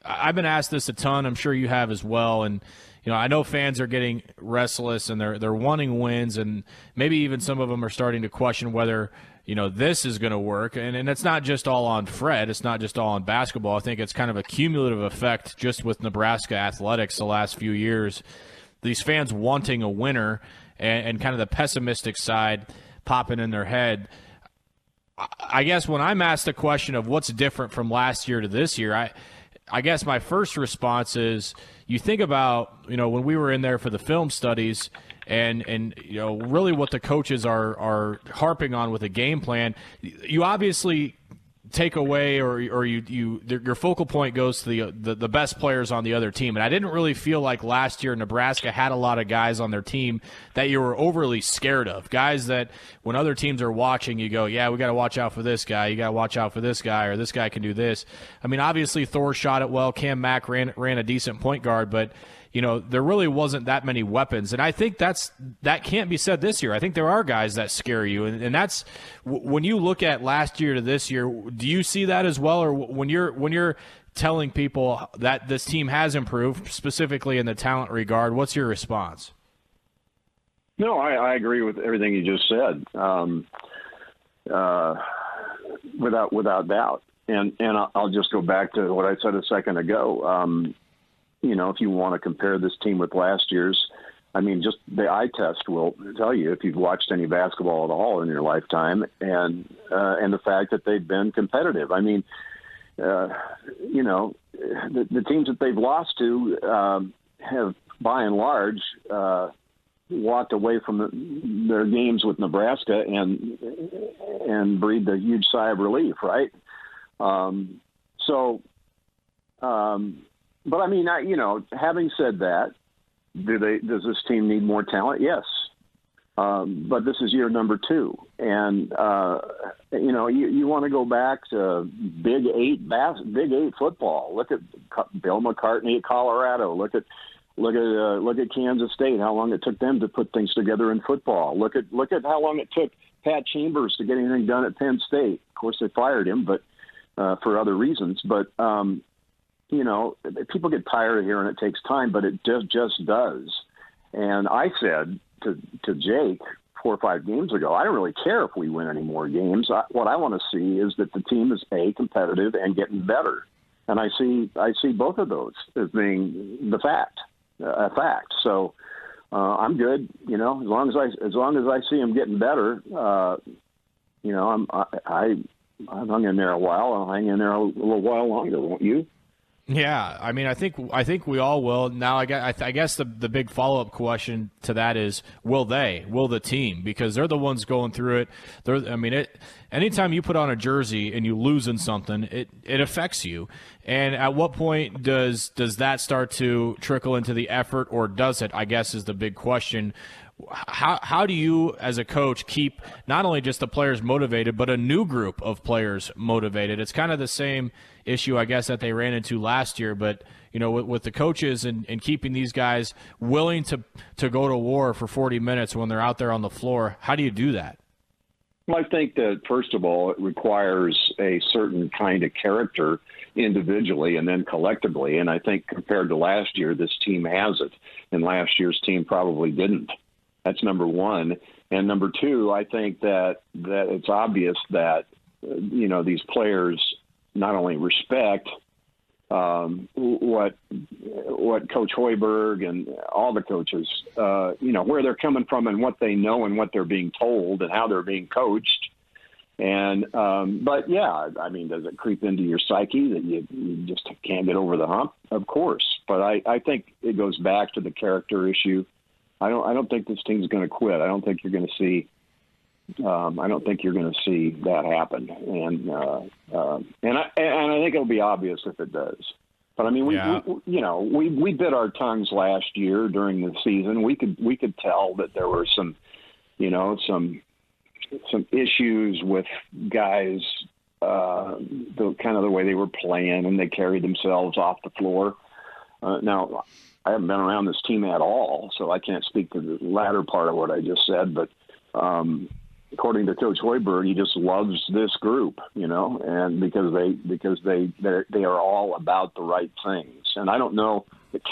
I've been asked this a ton. I'm sure you have as well. And you know, I know fans are getting restless and they're they're wanting wins, and maybe even some of them are starting to question whether, you know, this is going to work. And and it's not just all on Fred. It's not just all on basketball. I think it's kind of a cumulative effect just with Nebraska athletics the last few years. These fans wanting a winner and, and kind of the pessimistic side popping in their head. I guess when I'm asked the question of what's different from last year to this year, I I guess my first response is you think about, you know, when we were in there for the film studies and, and you know, really what the coaches are, are harping on with a game plan, you obviously take away or, or you, you your focal point goes to the, the the best players on the other team. And I didn't really feel like last year Nebraska had a lot of guys on their team that you were overly scared of, guys that when other teams are watching, you go, yeah, we got to watch out for this guy. You got to watch out for this guy, or this guy can do this. I mean, obviously Thor shot it well. Cam Mack ran, ran a decent point guard, but you know, there really wasn't that many weapons. And I think that's that can't be said this year. I think there are guys that scare you. And, and that's w- when you look at last year to this year, do you see that as well? Or w- when you're when you're telling people that this team has improved, specifically in the talent regard, what's your response? No, I, I agree with everything you just said, um, uh, without without doubt. And, and I'll just go back to what I said a second ago. Um You know, if you want to compare this team with last year's, I mean, just the eye test will tell you if you've watched any basketball at all in your lifetime, and uh, and the fact that they've been competitive. I mean, uh, you know, the, the teams that they've lost to uh, have, by and large, uh, walked away from the, their games with Nebraska and and breathed a huge sigh of relief, right? Um, so. Um, But I mean, I, you know, having said that, do they? Does this team need more talent? Yes, um, but this is year number two, and uh, you know, you, you want to go back to Big Eight bas- Big Eight football. Look at Bill McCartney at Colorado. Look at look at uh, look at Kansas State. How long it took them to put things together in football. Look at look at how long it took Pat Chambers to get anything done at Penn State. Of course, they fired him, but uh, for other reasons. But um, you know, people get tired of hearing it takes time, but it just just does. And I said to to Jake four or five games ago, I don't really care if we win any more games. I, what I want to see is that the team is a competitive and getting better. And I see I see both of those as being the fact, a fact. So uh, I'm good. You know, as long as I as long as I see them getting better, uh, you know, I'm I, I I've hung in there a while. I'll hang in there a little while longer, won't you? Yeah, I mean, I think I think we all will. Now, I guess, I guess the, the big follow-up question to that is, will they? Will the team? Because they're the ones going through it. They're, I mean, it, anytime you put on a jersey and you lose in something, it, it affects you. And at what point does does that start to trickle into the effort, or does it, I guess, is the big question. How how do you, as a coach, keep not only just the players motivated, but a new group of players motivated? It's kind of the same issue, I guess, that they ran into last year, but you know, with, with the coaches and, and keeping these guys willing to to go to war for forty minutes when they're out there on the floor. How do you do that? Well, I think that, first of all, it requires a certain kind of character individually and then collectively, and I think compared to last year, this team has it, and last year's team probably didn't. That's number one. And number two, I think that, that it's obvious that, you know, these players not only respect um, what what Coach Hoiberg and all the coaches, uh, you know, where they're coming from and what they know and what they're being told and how they're being coached. And um, but, yeah, I mean, does it creep into your psyche that you, you just can't get over the hump? Of course. But I, I think it goes back to the character issue. I don't. I don't think this team's going to quit. I don't think you're going to see. Um, I don't think you're going to see that happen. And uh, uh, and I and I think it'll be obvious if it does. But I mean, we, yeah. we you know we, we bit our tongues last year during the season. We could we could tell that there were some, you know, some some issues with guys, uh, the kind of the way they were playing and they carried themselves off the floor. Uh, now. I haven't been around this team at all, so I can't speak to the latter part of what I just said. But um, according to Coach Hoiberg, he just loves this group, you know, and because they because they they are all about the right things. And I don't know,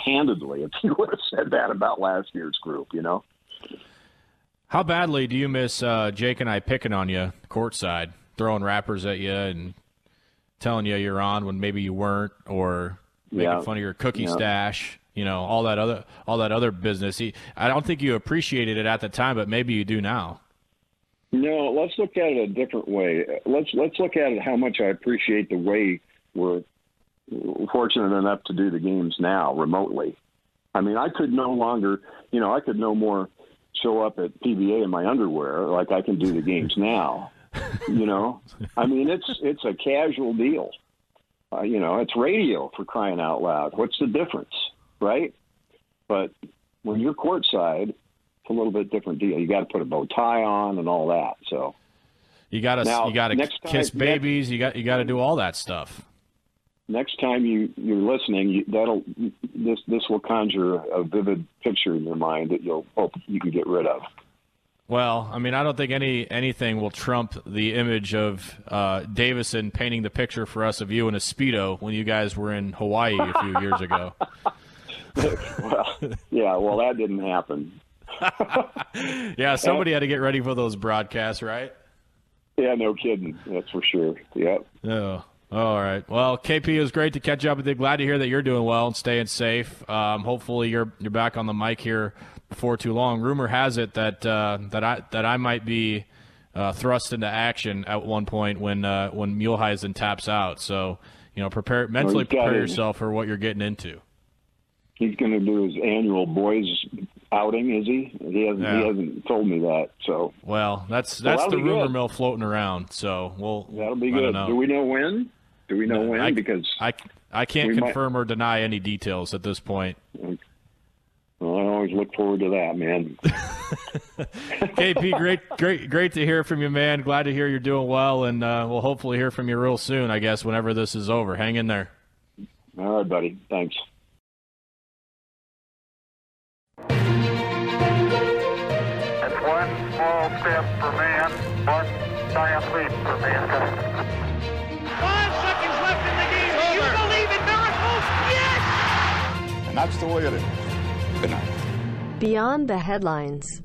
candidly, if he would have said that about last year's group, you know. How badly do you miss uh, Jake and I picking on you courtside, throwing rappers at you and telling you you're on when maybe you weren't, or making yeah. fun of your cookie yeah. stash? You know, all that other all that other business. He, I don't think you appreciated it at the time, but maybe you do now. No, let's look at it a different way. Let's let's look at it how much I appreciate the way we're fortunate enough to do the games now remotely. I mean, I could no longer, you know, I could no more show up at P B A in my underwear like I can do the games now. You know, I mean, it's it's a casual deal. Uh, you know, it's radio, for crying out loud. What's the difference? Right? But when you're courtside, it's a little bit different deal. You got to put a bow tie on and all that. So you got to you got to kiss time, babies. Next, you got you got to do all that stuff. Next time you you're listening, you, that'll this this will conjure a vivid picture in your mind that you'll hope you can get rid of. Well, I mean, I don't think any anything will trump the image of uh, Davison painting the picture for us of you in a Speedo when you guys were in Hawaii a few years ago. Well, yeah, well, that didn't happen. Yeah, somebody had to get ready for those broadcasts, right? Yeah, no kidding. That's for sure. Yep. Oh, all right. Well, K P, it was great to catch up with you. Glad to hear that you're doing well and staying safe. Um, hopefully you're you're back on the mic here before too long. Rumor has it that uh, that I that I might be uh, thrust into action at one point when uh, when Muehlheisen taps out. So, you know, prepare mentally oh, prepare yourself for what you're getting into. He's going to do his annual boys outing, is he? He hasn't. Yeah. He hasn't told me that. So well, that's that's well, the rumor good. mill floating around. So we'll that'll be good. Do we know when? Do we know no, when? I, because I, I can't confirm might... or deny any details at this point. Okay. Well, I always look forward to that, man. K P, great, great, great to hear from you, man. Glad to hear you're doing well, and uh, we'll hopefully hear from you real soon. I guess whenever this is over, hang in there. All right, buddy. Thanks. Small step for man, one giant leap for mankind. Five seconds left in the game. Do you believe in miracles? Yes! And that's the way it is. Good night. Beyond the headlines.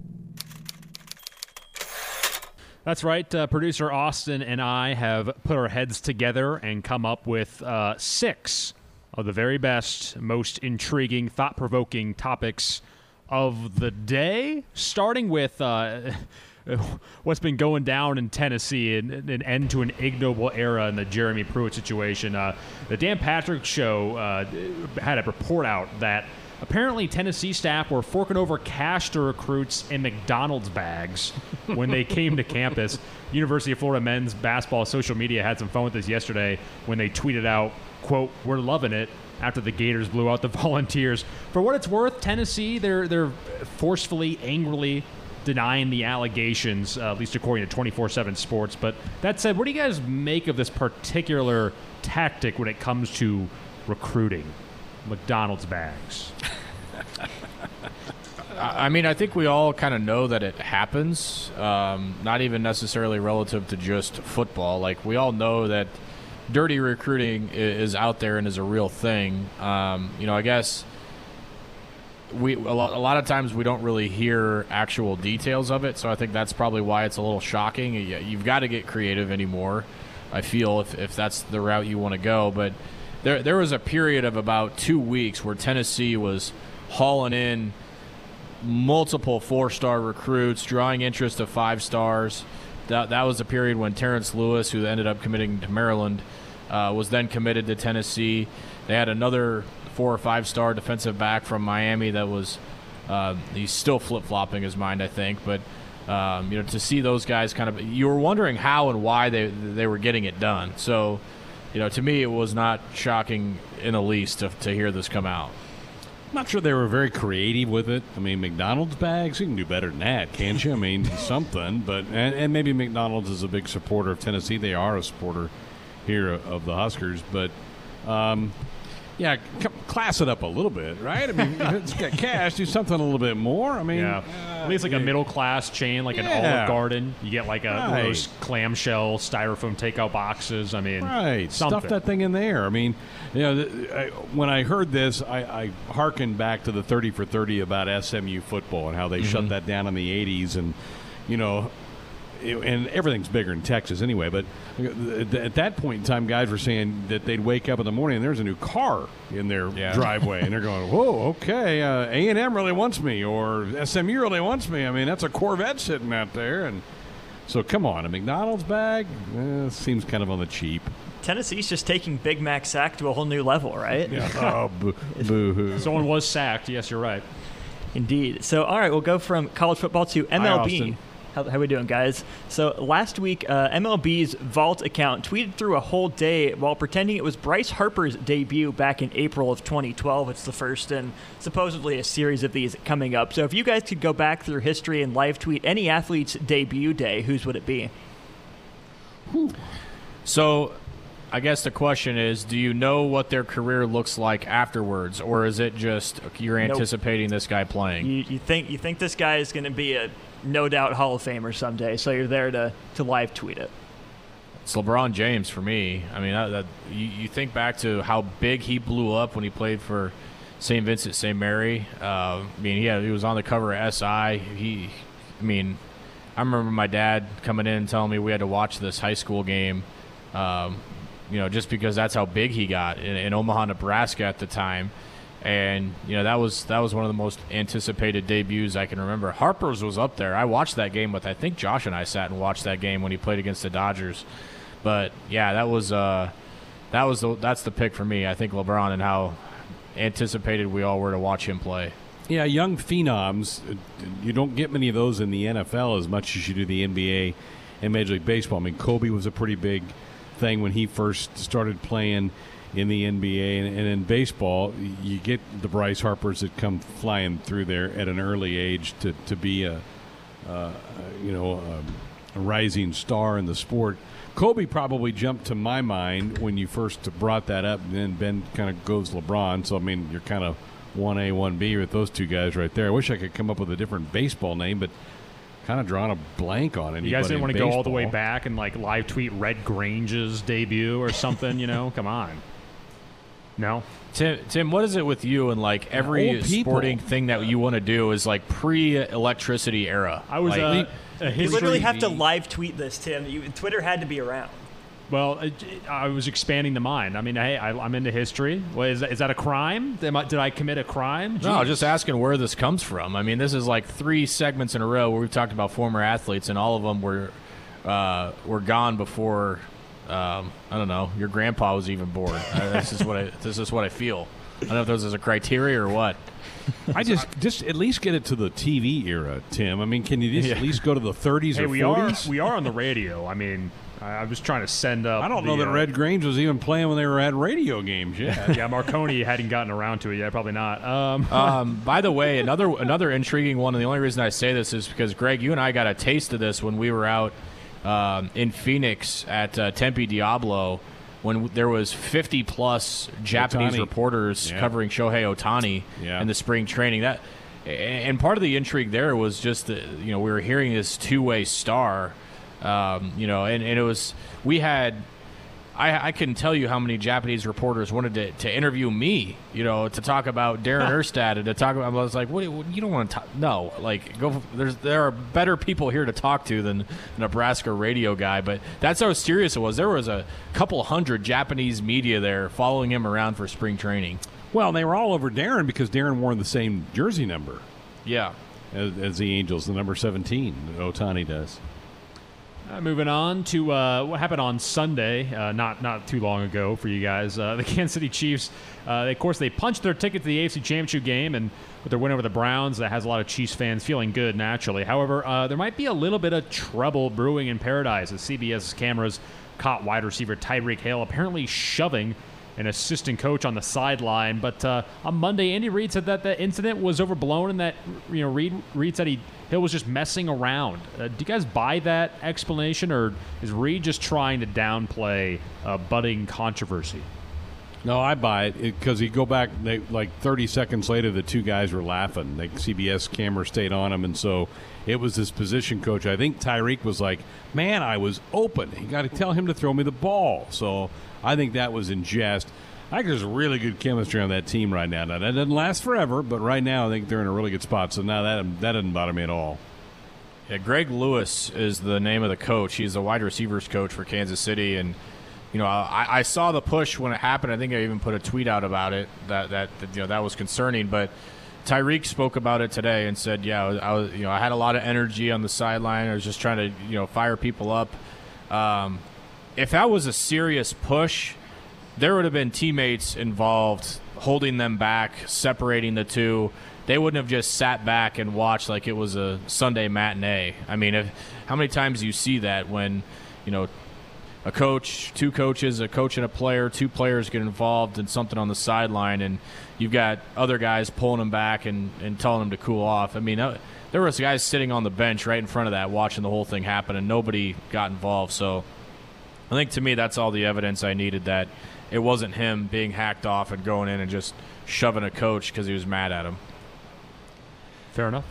That's right. Uh, Producer Austin and I have put our heads together and come up with uh, six of the very best, most intriguing, thought-provoking topics of the day, starting with uh, what's been going down in Tennessee and an end to an ignoble era in the Jeremy Pruitt situation. Uh, the Dan Patrick Show uh, had a report out that apparently Tennessee staff were forking over cash to recruits in McDonald's bags when they came to campus. University of Florida men's basketball social media had some fun with this yesterday when they tweeted out, quote, "We're loving it. after the Gators blew out the Volunteers. For what it's worth, Tennessee, they're they're forcefully, angrily denying the allegations, uh, at least according to twenty-four seven Sports. But that said, what do you guys make of this particular tactic when it comes to recruiting? McDonald's bags. I mean, I think we all kind of know that it happens, um, not even necessarily relative to just football. Like, we all know that dirty recruiting is out there and is a real thing. Um, you know, I guess we a lot, a lot of times we don't really hear actual details of it, so I think that's probably why it's a little shocking. You've got to get creative anymore, I feel, if, if that's the route you want to go. But there, there was a period of about two weeks where Tennessee was hauling in multiple four-star recruits, drawing interest of five stars. That that was the period when Terrence Lewis, who ended up committing to Maryland, uh, was then committed to Tennessee. They had another four or five-star defensive back from Miami that was uh, he's still flip-flopping his mind, I think. But um, you know, to see those guys kind of, you were wondering how and why they they were getting it done. So, you know, to me, it was not shocking in the least to to hear this come out. I'm not sure they were very creative with it. I mean, McDonald's bags, you can do better than that, can't you? I mean, something. But and, and maybe McDonald's is a big supporter of Tennessee. They are a supporter here of the Huskers. But, um, yeah, c- class it up a little bit, right? I mean, if it's got cash, do something a little bit more. I mean, yeah. uh, at least like yeah. a middle-class chain, like yeah. an Olive Garden. You get like a right. those clamshell styrofoam takeout boxes. I mean, right. Something. Stuff that thing in there. I mean, you know, th- I, when I heard this, I, I hearkened back to the thirty for thirty about S M U football and how they mm-hmm. shut that down in the eighties. And, you know, it, and everything's bigger in Texas anyway. But th- th- at that point in time, guys were saying that they'd wake up in the morning and there's a new car in their yeah. driveway. And they're going, whoa, okay, uh, A and M really wants me, or S M U really wants me. I mean, that's a Corvette sitting out there. And so, come on, a McDonald's bag eh, seems kind of on the cheap. Tennessee's just taking Big Mac sack to a whole new level, right? Yeah. Oh, boo-hoo. Someone was sacked. Yes, you're right. Indeed. So, all right, we'll go from college football to M L B. How are we doing, guys? So, last week, uh, M L B's Vault account tweeted through a whole day while pretending it was Bryce Harper's debut back in April of twenty twelve. It's the first in supposedly a series of these coming up. So, if you guys could go back through history and live tweet any athlete's debut day, whose would it be? So, I guess the question is, do you know what their career looks like afterwards, or is it just you're anticipating nope. this guy playing? You, you think you think this guy is going to be a no doubt Hall of Famer someday, so you're there to, to live tweet it. It's LeBron James for me. I mean, that, that, you, you think back to how big he blew up when he played for Saint Vincent Saint Mary. Uh, I mean, yeah, he was on the cover of S I. He, I mean, I remember my dad coming in and telling me we had to watch this high school game. Um, You know, just because that's how big he got in, in Omaha, Nebraska at the time. And, you know, that was that was one of the most anticipated debuts I can remember. Harper's was up there. I watched that game with, I think Josh and I sat and watched that game when he played against the Dodgers. But, yeah, that was uh, that was the, that's the pick for me. I think LeBron and how anticipated we all were to watch him play. Yeah, young phenoms, you don't get many of those in the N F L as much as you do the N B A and Major League Baseball. I mean, Kobe was a pretty big thing when he first started playing in the N B A, and, and in baseball you get the Bryce Harpers that come flying through there at an early age to, to be a uh, you know a, a rising star in the sport. Kobe probably jumped to my mind when you first brought that up, and then Ben kind of goes LeBron, so I mean you're kind of one A, one B with those two guys right there. I wish I could come up with a different baseball name, but kind of drawn a blank on anybody. You guys didn't want to go all the way back and like live tweet Red Grange's debut or something, you know? Come on. No? Tim, Tim, what is it with you and like every sporting thing that you want to do is like pre-electricity era? I was like, uh, a history. You literally have to live tweet this, Tim. You, Twitter had to be around. Well, it, I was expanding the mind. I mean, hey, I, I'm into history. Well, is, that, is that a crime? Did I, did I commit a crime? Jeez. No, just asking where this comes from. I mean, this is like three segments in a row where we've talked about former athletes, and all of them were uh, were gone before. Um, I don't know. Your grandpa was even born. I, this is what I. This is what I feel. I don't know if this is a criteria or what. I just, just at least get it to the T V era, Tim. I mean, can you just yeah. at least go to the thirties hey, or we forties? Are, we are on the radio. I mean. I, I was trying to send up. I don't the, know that uh, Red Grange was even playing when they were at radio games yet. Yeah, Marconi hadn't gotten around to it yet. Probably not. Um, um, by the way, another another intriguing one, and the only reason I say this is because, Greg, you and I got a taste of this when we were out um, in Phoenix at uh, Tempe Diablo when there was fifty-plus Japanese Otani. reporters yeah. covering Shohei Ohtani yeah. in the spring training. That And part of the intrigue there was just, the, you know, we were hearing this two-way star, um, you know, and, and it was, we had, I, I couldn't tell you how many Japanese reporters wanted to, to interview me, you know, to talk about Darren Erstad and to talk about, I was like, what, you don't want to talk, no, like, go, there's, there are better people here to talk to than a Nebraska radio guy, but that's how serious it was. There was a couple hundred Japanese media there following him around for spring training. Well, they were all over Darren because Darren wore the same jersey number. Yeah. As, as the Angels, the number seventeen, Ohtani does. Uh, moving on to uh, what happened on Sunday, uh, not not too long ago for you guys. Uh, the Kansas City Chiefs, uh, they, of course, they punched their ticket to the A F C Championship game, and with their win over the Browns, that has a lot of Chiefs fans feeling good, naturally. However, uh, there might be a little bit of trouble brewing in paradise as C B S cameras caught wide receiver Tyreek Hill apparently shoving an assistant coach on the sideline. But uh, on Monday, Andy Reid said that the incident was overblown and that, you know, Reid, Reid said he Hill was just messing around. Uh, do you guys buy that explanation, or is Reid just trying to downplay uh, budding controversy? No, I buy it because you go back, they, like thirty seconds later, the two guys were laughing. Like C B S camera stayed on them, and so it was this position coach. I think Tyreek was like, man, I was open. You got to tell him to throw me the ball. So I think that was in jest. I think there's really good chemistry on that team right now. Now, that doesn't last forever, but right now I think they're in a really good spot. So now that that doesn't bother me at all. Yeah, Greg Lewis is the name of the coach. He's the wide receivers coach for Kansas City. And, you know, I, I saw the push when it happened. I think I even put a tweet out about it that, that, that you know, that was concerning. But Tyreek spoke about it today and said, yeah, I was, you know, I had a lot of energy on the sideline. I was just trying to, you know, fire people up. Um If that was a serious push, there would have been teammates involved holding them back, separating the two. They wouldn't have just sat back and watched like it was a Sunday matinee. I mean, if, how many times do you see that when, you know, a coach, two coaches, a coach and a player, two players get involved in something on the sideline, and you've got other guys pulling them back and, and telling them to cool off. I mean, uh, there was guys sitting on the bench right in front of that watching the whole thing happen, and nobody got involved, so I think to me that's all the evidence I needed that it wasn't him being hacked off and going in and just shoving a coach because he was mad at him. Fair enough.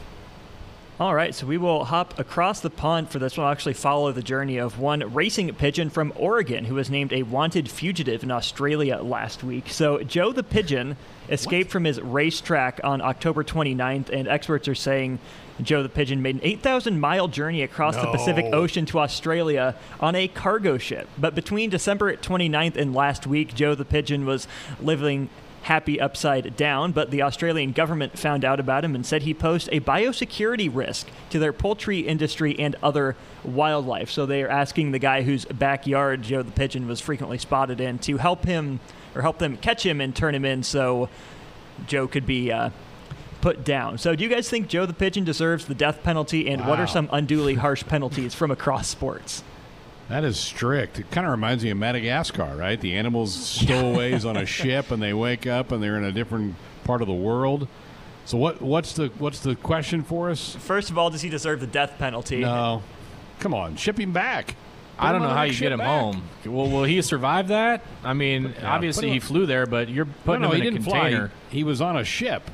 All right, so we will hop across the pond for this one. I'll actually follow the journey of one racing pigeon from Oregon who was named a wanted fugitive in Australia last week. So Joe the Pigeon escaped what? from his racetrack on October twenty-ninth, and experts are saying Joe the Pigeon made an eight thousand mile journey across no. the Pacific Ocean to Australia on a cargo ship. But between December twenty-ninth and last week, Joe the Pigeon was living happy upside down, but the Australian government found out about him and said he posed a biosecurity risk to their poultry industry and other wildlife. So they are asking the guy whose backyard Joe the Pigeon was frequently spotted in to help him or help them catch him and turn him in so Joe could be uh, put down. So do you guys think Joe the Pigeon deserves the death penalty, and wow. what are some unduly harsh penalties from across sports? That is strict. It kind of reminds me of Madagascar, right? The animals stowaways on a ship, and they wake up and they're in a different part of the world. So what? What's the what's the question for us? First of all, does he deserve the death penalty? No, come on, ship him back. Put I don't know how you get him back. home. Well, will he survive that? I mean, yeah, obviously he flew there, but you're putting no, no, him in he a didn't container. Fly. He was on a ship.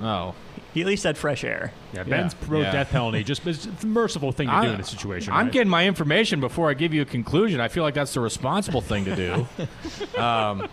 Oh. He at least had fresh air. Yeah, Ben's yeah. pro yeah. death penalty. Just it's a merciful thing to I, do in a situation. I'm right? getting my information before I give you a conclusion. I feel like that's the responsible thing to do. um,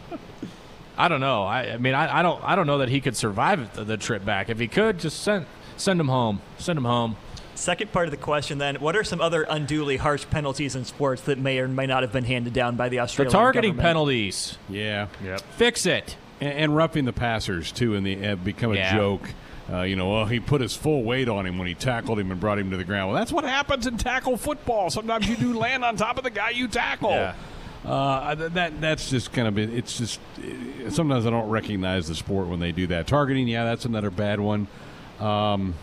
I don't know. I, I mean, I, I don't. I don't know that he could survive the, the trip back. If he could, just send send him home. Send him home. Second part of the question, then, what are some other unduly harsh penalties in sports that may or may not have been handed down by the Australian government? The targeting government? penalties. Yeah. Yep. Fix it. And, and roughing the passers too, and they have become yeah. a joke. Uh, you know, well, he put his full weight on him when he tackled him and brought him to the ground. Well, that's what happens in tackle football. Sometimes you do land on top of the guy you tackle. Yeah. Uh, that that's just kind of it, it's just it, sometimes I don't recognize the sport when they do that. Targeting, yeah, that's another bad one. Um,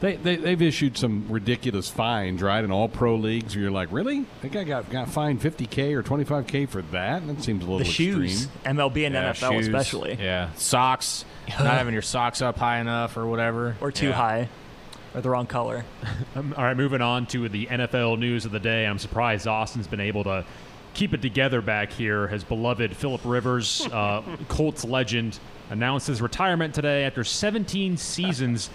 They, they, they've issued some ridiculous fines, right, in all pro leagues where you're like, really? I think I got, got fined fifty K or twenty-five K for that? That seems a little the extreme. The shoes, M L B and yeah, N F L shoes, especially. Yeah, socks, not having your socks up high enough or whatever. Or too yeah. high, or the wrong color. um, all right, moving on to the N F L news of the day. I'm surprised Austin's been able to keep it together back here. His beloved Philip Rivers, uh, Colts legend, announced his retirement today after seventeen seasons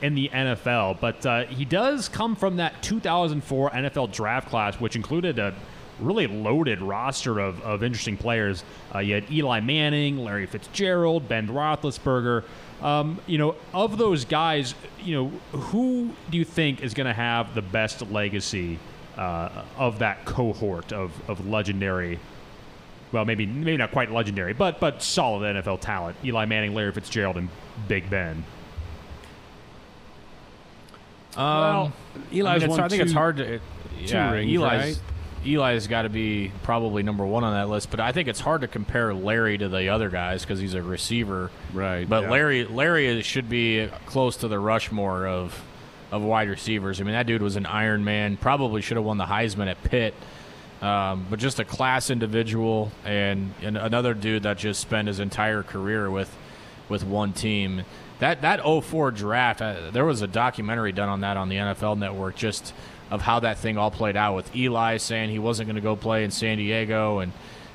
in the N F L, but uh, he does come from that two thousand four N F L draft class, which included a really loaded roster of, of interesting players. Uh, you had Eli Manning, Larry Fitzgerald, Ben Roethlisberger. Um, you know, of those guys, you know, who do you think is going to have the best legacy uh, of that cohort of, of legendary, well, maybe maybe not quite legendary, but but solid N F L talent? Eli Manning, Larry Fitzgerald, and Big Ben. Um, well, Eli's I, mean, won I think two, it's hard to. It, yeah, rings, Eli's right? Eli's got to be probably number one on that list, but I think it's hard to compare Larry to the other guys because he's a receiver, right? But yeah. Larry, Larry should be close to the Rushmore of of wide receivers. I mean, that dude was an Iron Man. Probably should have won the Heisman at Pitt, um, but just a class individual and, and another dude that just spent his entire career with with one team. That that oh four draft, uh, there was a documentary done on that on the N F L Network just of how that thing all played out with Eli saying he wasn't going to go play in San Diego, and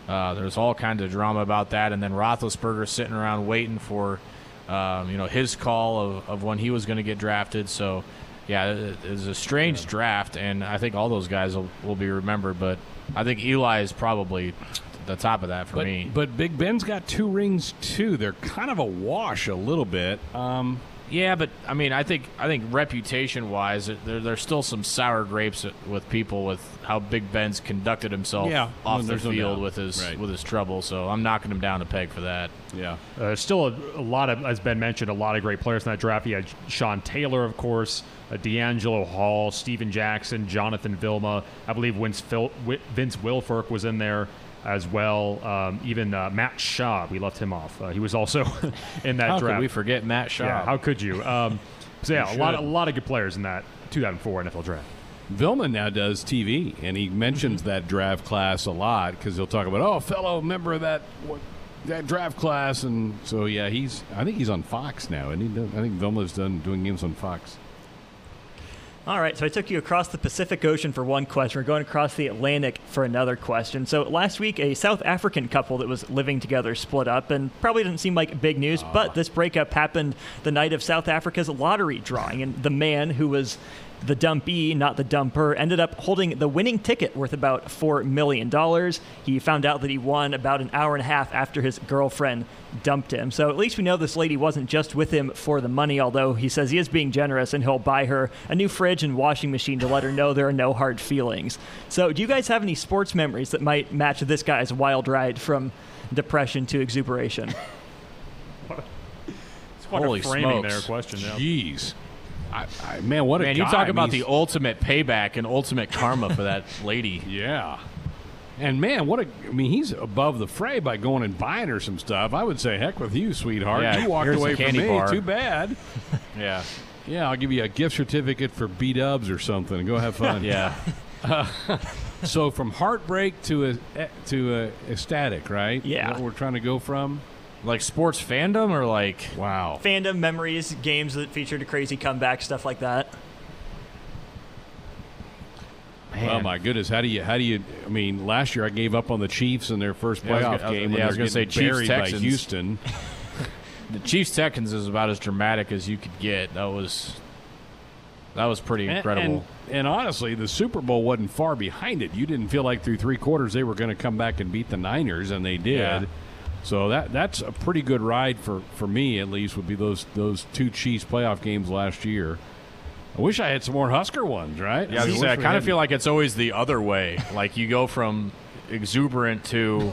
uh, there was all kinds of drama about that. And then Roethlisberger sitting around waiting for um, you know his call of, of when he was going to get drafted. So, yeah, it, it was a strange yeah. draft, and I think all those guys will, will be remembered. But I think Eli is probably – the top of that for but, me. But Big Ben's got two rings, too. They're kind of a wash a little bit. Um, yeah, but, I mean, I think I think reputation-wise, there, there's still some sour grapes with people with how Big Ben's conducted himself yeah, off the field no with his right. with his trouble, so I'm knocking him down a peg for that. Yeah. Uh, still a, a lot of, as Ben mentioned, a lot of great players in that draft. You had Sean Taylor, of course, uh, D'Angelo Hall, Steven Jackson, Jonathan Vilma. I believe Vince, Phil, Vince Wilfork was in there as well. Um, even uh, Matt Schaub, we left him off. Uh, he was also in that how draft. How could we forget Matt Schaub? Yeah, how could you? Um, so, yeah, you a, lot, a lot of good players in that two thousand four N F L draft. Vilma now does T V, and he mentions mm-hmm. that draft class a lot because he'll talk about, oh, fellow member of that what, that draft class. And so, yeah, he's. I think he's on Fox now, and he does, I think Vilma's done doing games on Fox. All right, so I took you across the Pacific Ocean for one question. We're going across the Atlantic for another question. So last week, a South African couple that was living together split up, and probably didn't seem like big news, uh. but this breakup happened the night of South Africa's lottery drawing, and the man who was the dumpee, not the dumper, ended up holding the winning ticket worth about four million dollars. He found out that he won about an hour and a half after his girlfriend dumped him. So at least we know this lady wasn't just with him for the money, although he says he is being generous and he'll buy her a new fridge and washing machine to let her know there are no hard feelings. So do you guys have any sports memories that might match this guy's wild ride from depression to exuberation? It's quite Holy a framing smokes. There question. Now. Jeez. I, I, man, what a man, guy. You talk about He's, the ultimate payback and ultimate karma for that lady. Yeah. And, man, what a – I mean, he's above the fray by going and buying her some stuff. I would say, heck with you, sweetheart. Yeah, you walked away from me. Bar. Too bad. Yeah. Yeah, I'll give you a gift certificate for B-dubs or something. Go have fun. Yeah. Uh, so from heartbreak to a, to a ecstatic, right? Yeah. What we're trying to go from? Like sports fandom or like... Wow. Fandom, memories, games that featured a crazy comeback, stuff like that. Man. Oh, my goodness. How do you... How do you? I mean, last year I gave up on the Chiefs in their first playoff yeah, game. Yeah, I was going to say Chiefs Texans. Houston. The Chiefs Texans is about as dramatic as you could get. That was... That was pretty incredible. And, and, and honestly, the Super Bowl wasn't far behind it. You didn't feel like through three quarters they were going to come back and beat the Niners, and they did. Yeah. So that that's a pretty good ride for, for me, at least, would be those those two Chiefs playoff games last year. I wish I had some more Husker ones, right? Yeah, I, was I, I kind of feel like it's always the other way. Like you go from exuberant to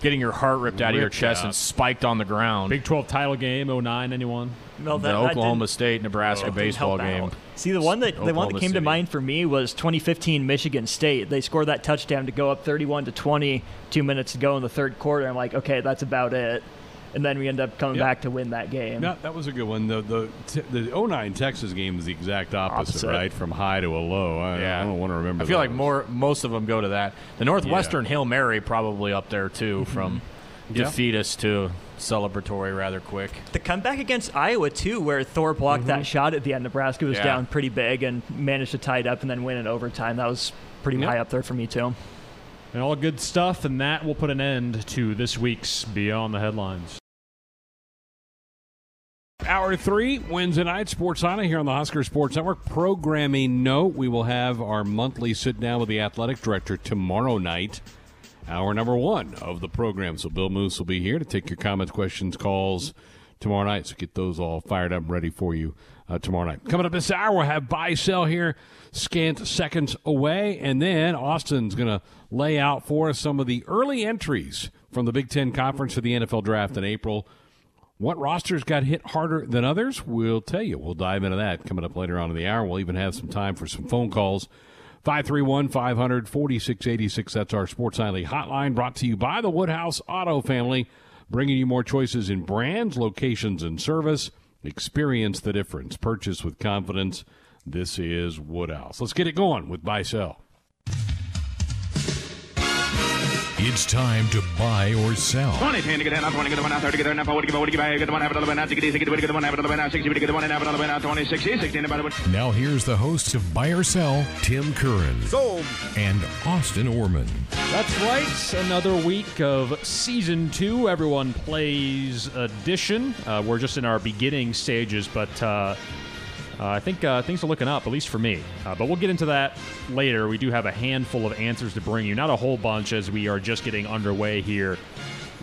getting your heart ripped out ripped of your chest out. And spiked on the ground. Big twelve title game, oh nine, anyone? No, that, the Oklahoma State Nebraska oh, baseball game. Out. See, the one that the Oklahoma one that came City. To mind for me was twenty fifteen Michigan State. They scored that touchdown to go up thirty-one to twenty, two minutes to go in the third quarter. I'm like, okay, that's about it. and then we end up coming yep. back to win that game. No, that was a good one. The the t- the oh nine Texas game is the exact opposite, opposite, right? From high to a low. I, yeah. I don't want to remember. I feel those. like more most of them go to that. The Northwestern yeah. Hail Mary probably up there too, from yeah. defeatus to celebratory rather quick. The comeback against Iowa too, where Thor blocked mm-hmm. that shot at the end. Nebraska was yeah. down pretty big and managed to tie it up and then win in overtime. That was pretty yep. high up there for me too. And all good stuff, and that will put an end to this week's Beyond the Headlines. Hour three, Wednesday night, Sportsana here on the Husker Sports Network. Programming note, we will have our monthly sit-down with the athletic director tomorrow night, hour number one of the program. So Bill Moose will be here to take your comments, questions, calls tomorrow night. So get those all fired up and ready for you uh, tomorrow night. Coming up this hour, we'll have Buy Sell here, scant seconds away, and then Austin's going to lay out for us some of the early entries from the Big Ten Conference for the N F L Draft in April. What rosters got hit harder than others? We'll tell you. We'll dive into that coming up later on in the hour. We'll even have some time for some phone calls. five three one, five hundred, forty-six eighty-six. That's our Sports Nightly hotline, brought to you by the Woodhouse Auto Family, bringing you more choices in brands, locations, and service. Experience the difference. Purchase with confidence. This is Woodhouse. Let's get it going with Buy Sell. It's time to buy or sell. Now here's the hosts of Buy or Sell, Tim Curran Sold. And Austin Orman. That's right. Another week of Season two, Everyone Plays Edition. Uh, we're just in our beginning stages, but uh, uh, I think uh, things are looking up, at least for me. Uh, but we'll get into that later. We do have a handful of answers to bring you, not a whole bunch, as we are just getting underway here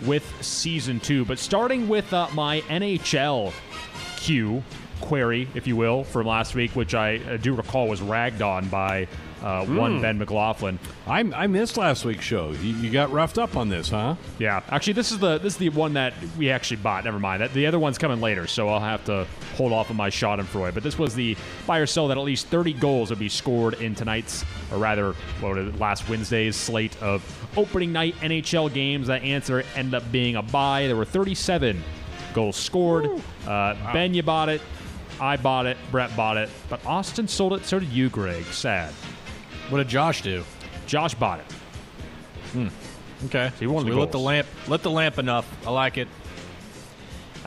with Season two. But starting with uh, my N H L Q query, if you will, from last week, which I uh, do recall was ragged on by uh, mm. one Ben McLaughlin. I, I missed last week's show. You, you got roughed up on this, huh? Yeah. Actually, this is the this is the one that we actually bought. Never mind. That, the other one's coming later, so I'll have to hold off on my Schadenfreude. But this was the buy or sell that at least thirty goals would be scored in tonight's, or rather, what was it, last Wednesday's slate of opening night N H L games. That answer ended up being a buy. There were thirty-seven goals scored. Uh, wow. Ben, you bought it. I bought it. Brett bought it. But Austin sold it. So did you, Greg. Sad. What did Josh do? Josh bought it. Hmm. Okay. So he won so the we lit the lamp. Lit the lamp enough. I like it.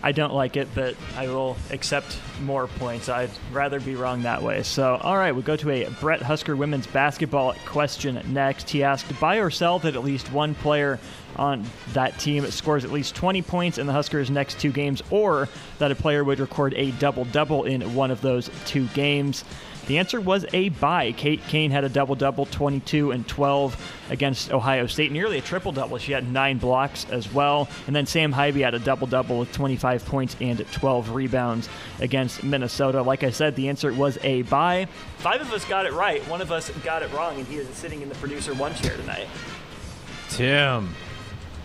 I don't like it, but I will accept more points. I'd rather be wrong that way. So, all right, we'll go to a Brett Husker women's basketball question next. He asked, buy or sell that at least one player on that team scores at least twenty points in the Huskers' next two games, or that a player would record a double-double in one of those two games. The answer was a buy. Kate Kane had a double-double, twenty-two and twelve against Ohio State, nearly a triple-double. She had nine blocks as well. And then Sam Hybe had a double-double with twenty-five points and twelve rebounds against Minnesota. Like I said, the answer was a buy. Five of us got it right. One of us got it wrong, and he is sitting in the producer one chair tonight. Tim.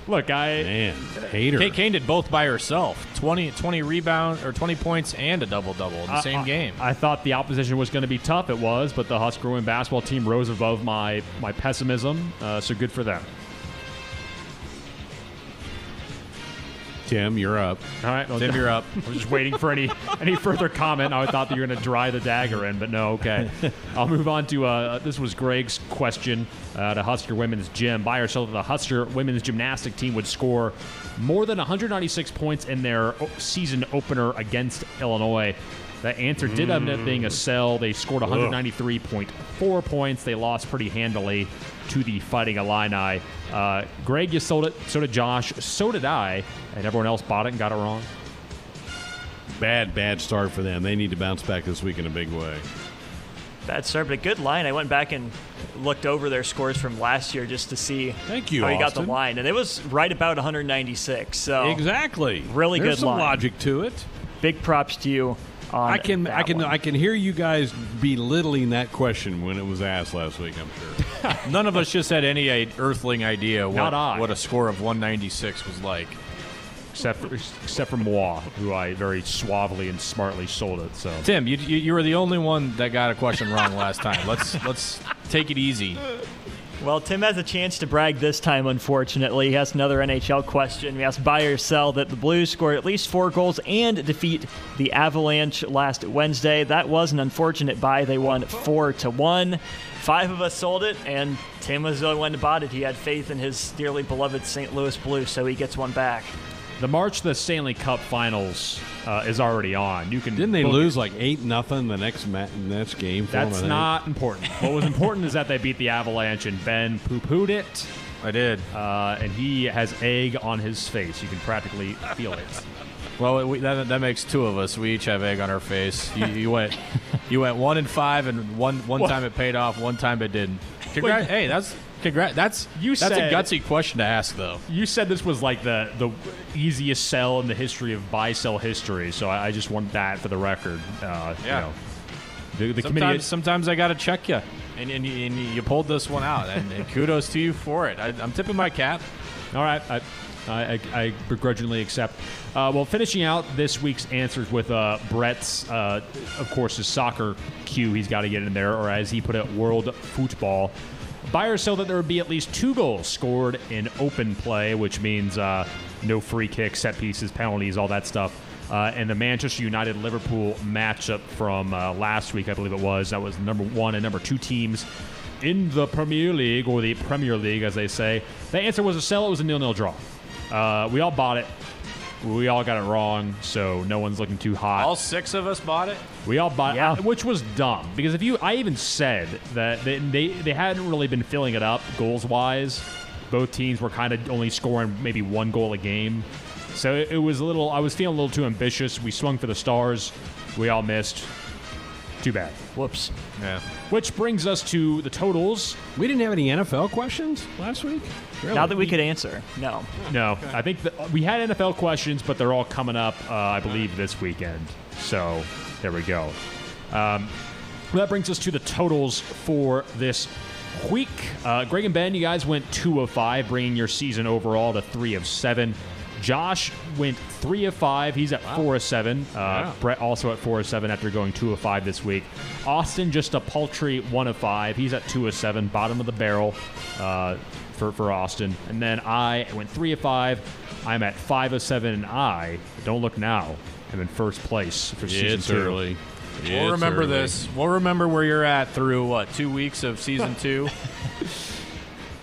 Look, I... Man, hater. Kate Kane did both by herself. twenty, twenty rebounds, or twenty points and a double-double in the I, same I, game. I thought the opposition was going to be tough. It was, but the Husker women basketball team rose above my, my pessimism, uh, so good for them. Tim, you're up. All right, well, Tim, you're up. I was just waiting for any, any further comment. I thought that you were going to dry the dagger in, but no, okay. I'll move on to, uh, this was Greg's question uh, to Husker Women's Gym. Buy or sell that the Husker Women's Gymnastic team would score more than one hundred ninety-six points in their season opener against Illinois. The answer did end up being a sell. They scored one hundred ninety-three point four points. They lost pretty handily to the Fighting Illini. Uh, Greg, you sold it. So did Josh. So did I. And everyone else bought it and got it wrong. Bad, bad start for them. They need to bounce back this week in a big way. Bad start, but a good line. I went back and looked over their scores from last year just to see Thank you, how he got the line. And it was right about one hundred ninety-six. So exactly. Really There's good some line. Logic to it. Big props to you. I can I can one. I can hear you guys belittling that question when it was asked last week, I'm sure. None of us just had any earthling idea what, what a score of one ninety-six was like. Except for, except for moi, who I very suavely and smartly sold it. So Tim, you, you you were the only one that got a question wrong last time. Let's let's take it easy. Well, Tim has a chance to brag this time, unfortunately. He has another N H L question. We asked buy or sell that the Blues scored at least four goals and defeat the Avalanche last Wednesday. That was an unfortunate buy. They won four to one. Five of us sold it, and Tim was the only one that bought it. He had faith in his dearly beloved Saint Louis Blues, so he gets one back. The March to the Stanley Cup Finals uh, is already on. You can Didn't they lose it. like eight nothing the next ma- next game? For That's them, not important. What was important is that they beat the Avalanche, and Ben poo-pooed it. I did. Uh, and he has egg on his face. You can practically feel it. Well, it, we, that, that makes two of us. We each have egg on our face. You, you went you went one and five, and one, one time it paid off, one time it didn't. Congra- Wait, hey, that's... Congrats. That's you that's said, a gutsy question to ask, though. You said this was like the, the easiest sell in the history of buy-sell history, so I, I just want that for the record. Uh, yeah. You know, the, the sometimes, sometimes I got to check you, and, and, you, and you pulled this one out, and, and kudos to you for it. I, I'm tipping my cap. All right. I, I, I begrudgingly accept. Uh, well, finishing out this week's answers with uh, Brett's, uh, of course, his soccer cue he's got to get in there, or as he put it, world football. Buy or sell that there would be at least two goals scored in open play, which means uh, no free kicks, set pieces, penalties, all that stuff. Uh, and the Manchester United-Liverpool matchup from uh, last week, I believe it was, that was number one and number two teams in the Premier League, or the Premier League, as they say. The answer was a sell. It was a nil-nil draw. Uh, we all bought it. We all got it wrong, so no one's looking too hot. All six of us bought it? We all bought yeah. it, which was dumb. Because if you, I even said that they, they, they hadn't really been filling it up goals-wise. Both teams were kind of only scoring maybe one goal a game. So it, it was a little, I was feeling a little too ambitious. We swung for the stars. We all missed. Too bad. Whoops. Yeah. Which brings us to the totals. We didn't have any N F L questions last week? Really? Not that we could answer. No. No. Okay. I think that we had N F L questions, but they're all coming up, uh, I believe, this weekend. So there we go. Um, that brings us to the totals for this week. Uh, Greg and Ben, you guys went two of five, bringing your season overall to three of seven. Josh went three of five. He's at wow. four of seven. Uh, yeah. Brett also at four of seven after going two of five this week. Austin just a paltry one of five. He's at two of seven, bottom of the barrel uh, for for Austin. And then I went three of five. I'm at five of seven, and I don't look now. I'm in first place for yeah, season it's two. Early. Yeah, we'll remember early. this. We'll remember where you're at through what two weeks of season two.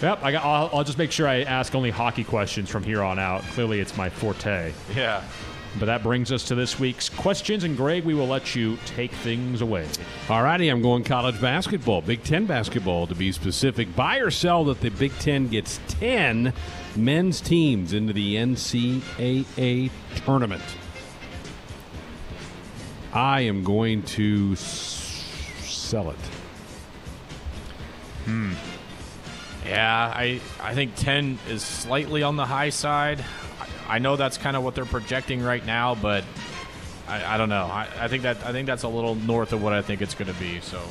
Yep, I got, I'll, I'll just make sure I ask only hockey questions from here on out. Clearly, it's my forte. Yeah. But that brings us to this week's questions, and Greg, we will let you take things away. All righty, I'm going college basketball, Big Ten basketball to be specific. Buy or sell that the Big Ten gets ten men's teams into the N C A A tournament. I am going to s- sell it. Hmm. Yeah, I, I think ten is slightly on the high side. I, I know that's kind of what they're projecting right now, but I, I don't know. I, I think that I think that's a little north of what I think it's going to be, so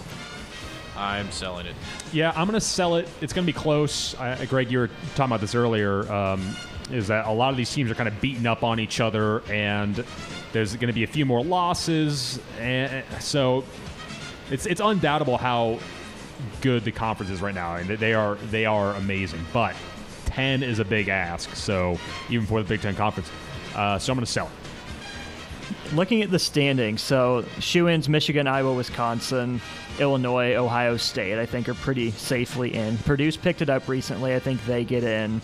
I'm selling it. Yeah, I'm going to sell it. It's going to be close. I, Greg, you were talking about this earlier, um, is that a lot of these teams are kind of beating up on each other, and there's going to be a few more losses. And so it's it's undoubtable how good the conference is right now, and they are they are amazing, but ten is a big ask, so even for the Big Ten Conference, uh, so I'm going to sell it. Looking at the standings, so shoe-ins, Michigan, Iowa, Wisconsin, Illinois, Ohio State, I think are pretty safely in. Purdue's picked it up recently. I think they get in.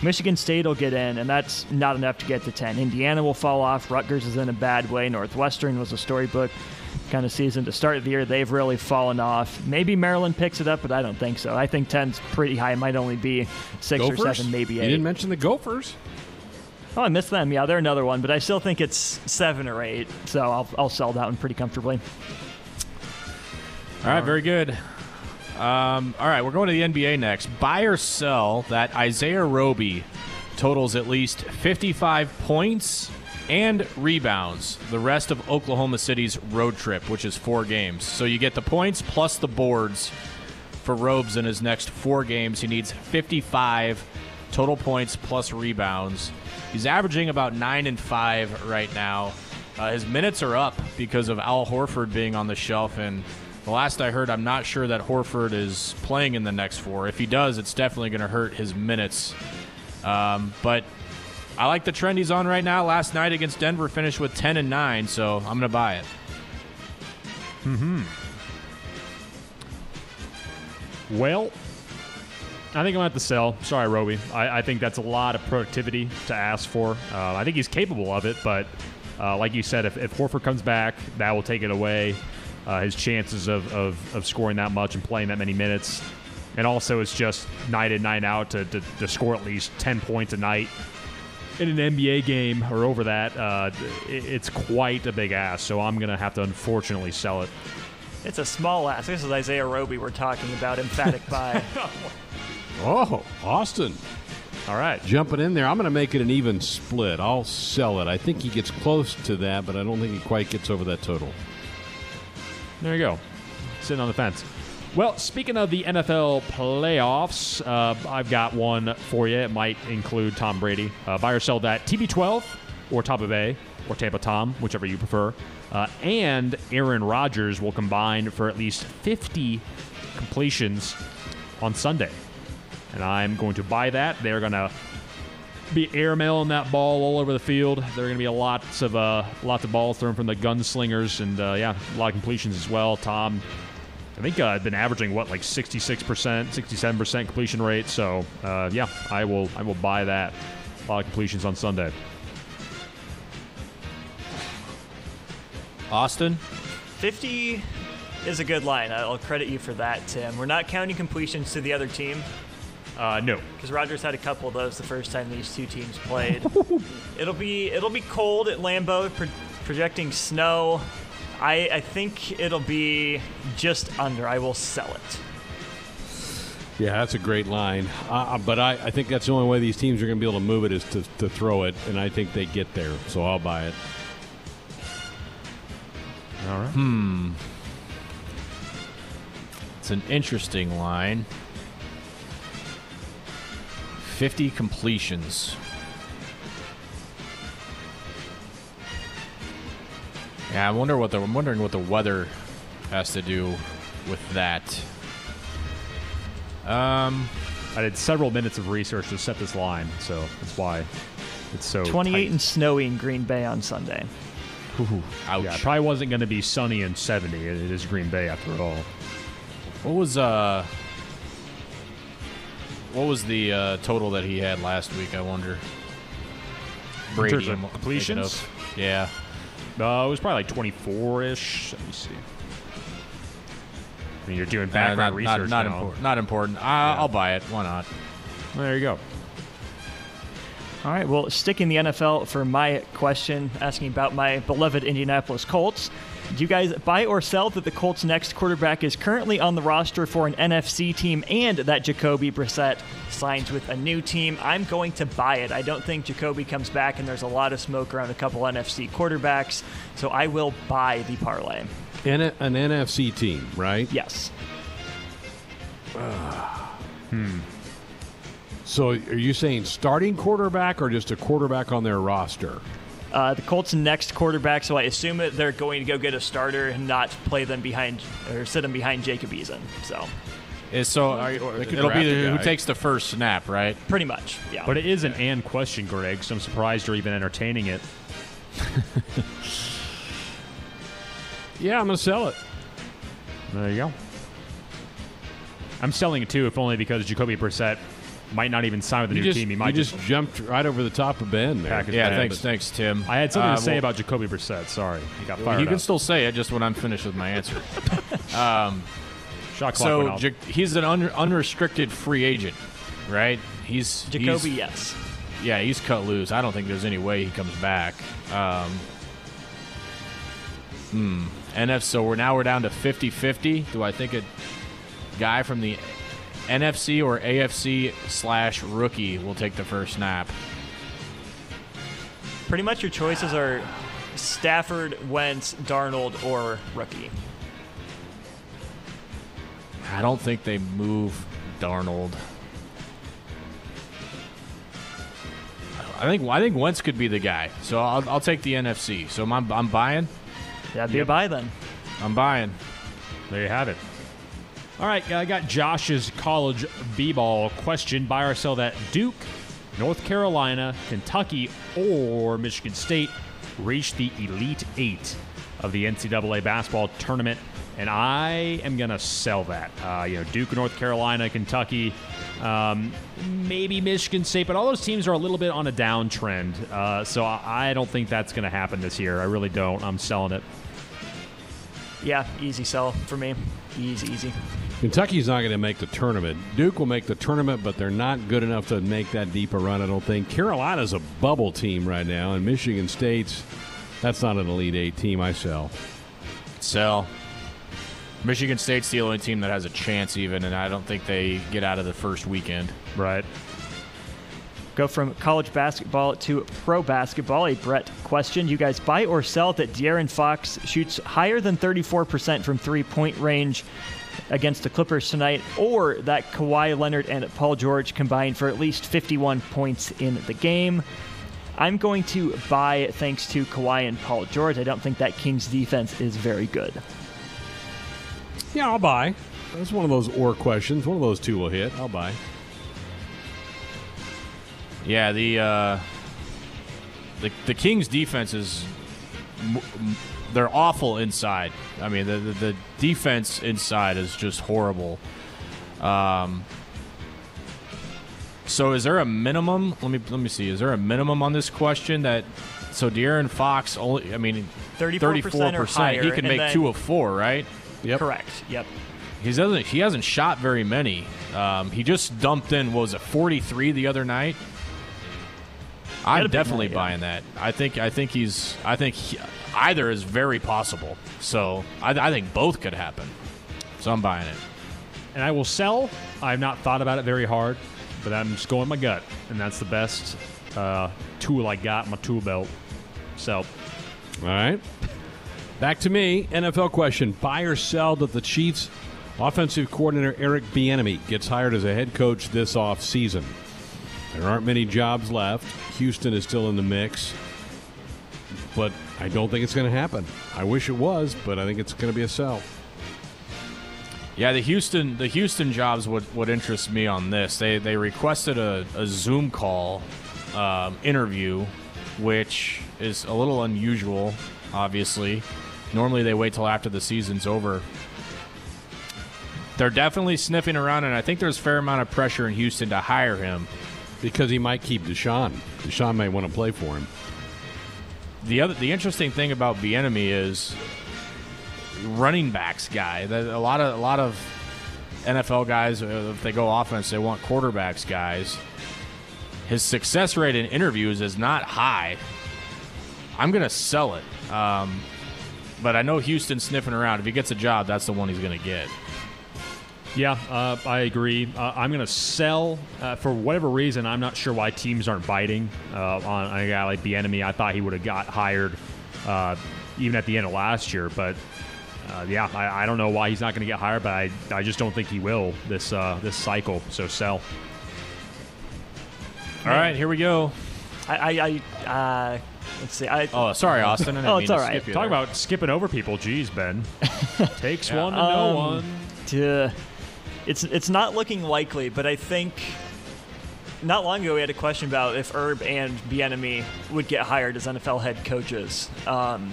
Michigan State will get in, and that's not enough to get to ten. Indiana will fall off. Rutgers is in a bad way. Northwestern was a storybook kind of season to start the year. They've really fallen off. Maybe Maryland picks it up, but I don't think so. I think ten's pretty high. It might only be six Gophers? or seven, maybe eight. You didn't mention the Gophers. Oh, I missed them. Yeah, they're another one, but I still think it's seven or eight, so I'll, I'll sell that one pretty comfortably. All right, very good. Um, all right, we're going to the N B A next. Buy or sell that Isaiah Roby totals at least fifty-five points and rebounds the rest of Oklahoma City's road trip, which is four games. So you get the points plus the boards for Robes in his next four games. He needs fifty-five total points plus rebounds. He's averaging about nine and five right now. Uh, his minutes are up because of Al Horford being on the shelf, and The last I heard, I'm not sure that Horford is playing in the next four. If he does, it's definitely going to hurt his minutes. Um, but I like the trend he's on right now. Last night against Denver finished with ten and nine, so I'm going to buy it. Mm-hmm. Well, I think I'm going to have to sell. Sorry, Roby. I, I think that's a lot of productivity to ask for. Uh, I think he's capable of it, but uh, like you said, if, if Horford comes back, that will take it away. Uh, his chances of, of, of scoring that much and playing that many minutes. And also it's just night in, night out to, to, to score at least ten points a night in an N B A game or over that. Uh, it, it's quite a big ask, so I'm going to have to unfortunately sell it. It's a small ask. This is Isaiah Roby we're talking about, emphatic buy. Oh, Austin. All right. Jumping in there. I'm going to make it an even split. I'll sell it. I think he gets close to that, but I don't think he quite gets over that total. There you go. Sitting on the fence. Well, speaking of the N F L playoffs, uh, I've got one for you. It might include Tom Brady. Uh, buy or sell that. T B twelve or Tampa Bay or Tampa Tom, whichever you prefer. Uh, and Aaron Rodgers will combine for at least fifty completions on Sunday. And I'm going to buy that. They're going to be airmailing that ball all over the field. There are going to be lots of uh, lots of balls thrown from the gunslingers, and uh, yeah, a lot of completions as well. Tom, I think I've uh, been averaging what, like sixty-six percent, sixty-seven percent completion rate. So uh, yeah, I will I will buy that. A lot of completions on Sunday. Austin, fifty is a good line. I'll credit you for that, Tim. We're not counting completions to the other team. Uh, no, because Rodgers had a couple of those the first time these two teams played. it'll be it'll be cold at Lambeau, pro- projecting snow. I, I think it'll be just under. I will sell it. Yeah, that's a great line. Uh, but I, I think that's the only way these teams are going to be able to move it is to, to throw it, and I think they get there. So I'll buy it. All right. Hmm. It's an interesting line. fifty completions. Yeah, I wonder what the I'm wondering what the weather has to do with that. Um, I did several minutes of research to set this line, so that's why it's so twenty-eight tight. And snowy in Green Bay on Sunday. Ooh, ouch. Yeah, it probably wasn't going to be sunny and seventy. It is Green Bay after all. What was uh? What was the uh, total that he had last week, I wonder? Brady. In terms of completions? Yeah. Uh, it was probably like twenty-four-ish. Let me see. I mean, you're doing background uh, not, research not, not now. Impor- not important. Uh, yeah. I'll buy it. Why not? Well, there you go. All right. Well, sticking the N F L for my question, asking about my beloved Indianapolis Colts. Do you guys buy or sell that the Colts' next quarterback is currently on the roster for an N F C team and that Jacoby Brissett signs with a new team? I'm going to buy it. I don't think Jacoby comes back, and there's a lot of smoke around a couple N F C quarterbacks, so I will buy the parlay. An, an N F C team, right? Yes. Uh, hmm. So are you saying starting quarterback or just a quarterback on their roster? Uh, the Colts' next quarterback, so I assume that they're going to go get a starter and not play them behind or sit them behind Jacob Eason. So, it's so are you, it'll be the, who takes the first snap, right? Pretty much, yeah. But it is an and question, Greg. So I'm surprised you're even entertaining it. Yeah, I'm gonna sell it. There you go. I'm selling it too, if only because Jacoby Brissett might not even sign with the you new just, team. He might you just, just jumped right over the top of Ben there. Yeah, Ben, thanks, thanks, Tim. I had something uh, to say well, about Jacoby Brissett. Sorry, he got fired. You up. Can still say it just when I'm finished with my answer. um, Shot clock so went off. J- he's an un- unrestricted free agent, right? He's Jacoby. He's, yes. Yeah, he's cut loose. I don't think there's any way he comes back. Um, hmm. N F. So we're now we're down to fifty-fifty. Do I think a guy from the N F C or A F C slash rookie will take the first snap? Pretty much your choices are Stafford, Wentz, Darnold, or rookie. I don't think they move Darnold. I think I think Wentz could be the guy, so I'll, I'll take the N F C. So I'm I'm buying. That'd be yep. a buy then. I'm buying. There you have it. All right, I got Josh's college b-ball question. Buy or sell that Duke, North Carolina, Kentucky, or Michigan State reach the Elite Eight of the N C double A basketball tournament, and I am going to sell that. Uh, you know, Duke, North Carolina, Kentucky, um, maybe Michigan State, but all those teams are a little bit on a downtrend, uh, so I don't think that's going to happen this year. I really don't. I'm selling it. Yeah, easy sell for me. Easy, easy. Kentucky's not going to make the tournament. Duke will make the tournament, but they're not good enough to make that deep a run, I don't think. Carolina's a bubble team right now, and Michigan State's, that's not an Elite Eight team. I sell. Sell. Michigan State's the only team that has a chance even, and I don't think they get out of the first weekend. Right. Go from college basketball to pro basketball. A Brett question. You guys buy or sell that De'Aaron Fox shoots higher than thirty-four percent from three-point range against the Clippers tonight, or that Kawhi Leonard and Paul George combine for at least fifty-one points in the game? I'm going to buy thanks to Kawhi and Paul George. I don't think that Kings defense is very good. Yeah, I'll buy. That's one of those or questions. One of those two will hit. I'll buy. Yeah, the uh, the the Kings defense is they're awful inside. I mean, the the, the defense inside is just horrible. Um, so is there a minimum? Let me let me see. Is there a minimum on this question that? So De'Aaron Fox only. I mean, thirty-four percent. He can make then, two of four, right? Yep. Correct. Yep. He doesn't. He hasn't shot very many. Um, he just dumped in what was a forty-three the other night. I'm definitely buying that. I think I think he's I think he, either is very possible. So I, I think both could happen. So I'm buying it. And I will sell. I've not thought about it very hard, but I'm just going my gut, and that's the best uh, tool I got, my tool belt. So. All right. Back to me. N F L question: buy or sell that the Chiefs offensive coordinator Eric Bieniemy gets hired as a head coach this offseason? There aren't many jobs left. Houston is still in the mix. But I don't think it's going to happen. I wish it was, but I think it's going to be a sell. Yeah, the Houston the Houston jobs would, would interest me on this. They they requested a, a Zoom call um, interview, which is a little unusual, obviously. Normally they wait till after the season's over. They're definitely sniffing around, and I think there's a fair amount of pressure in Houston to hire him. Because he might keep Deshaun. Deshaun may want to play for him. The other, the interesting thing about Bieniemy is running backs guy. A lot of a lot of N F L guys, if they go offense, they want quarterbacks guys. His success rate in interviews is not high. I'm going to sell it. Um, but I know Houston's sniffing around. If he gets a job, that's the one he's going to get. Yeah, uh, I agree. Uh, I'm going to sell. Uh, for whatever reason, I'm not sure why teams aren't biting uh, on a guy like Bieniemy. I thought he would have got hired uh, even at the end of last year. But, uh, yeah, I, I don't know why he's not going to get hired, but I, I just don't think he will this uh, this cycle. So, sell. All right, here we go. I, I, I uh, let's see. I, oh, sorry, Austin. I didn't oh, it's all right. Skip Talk about skipping over people. Jeez, Ben. Takes yeah. one to um, know one. To... It's it's not looking likely, but I think not long ago we had a question about if Herb and Bieniemy would get hired as N F L head coaches. Um,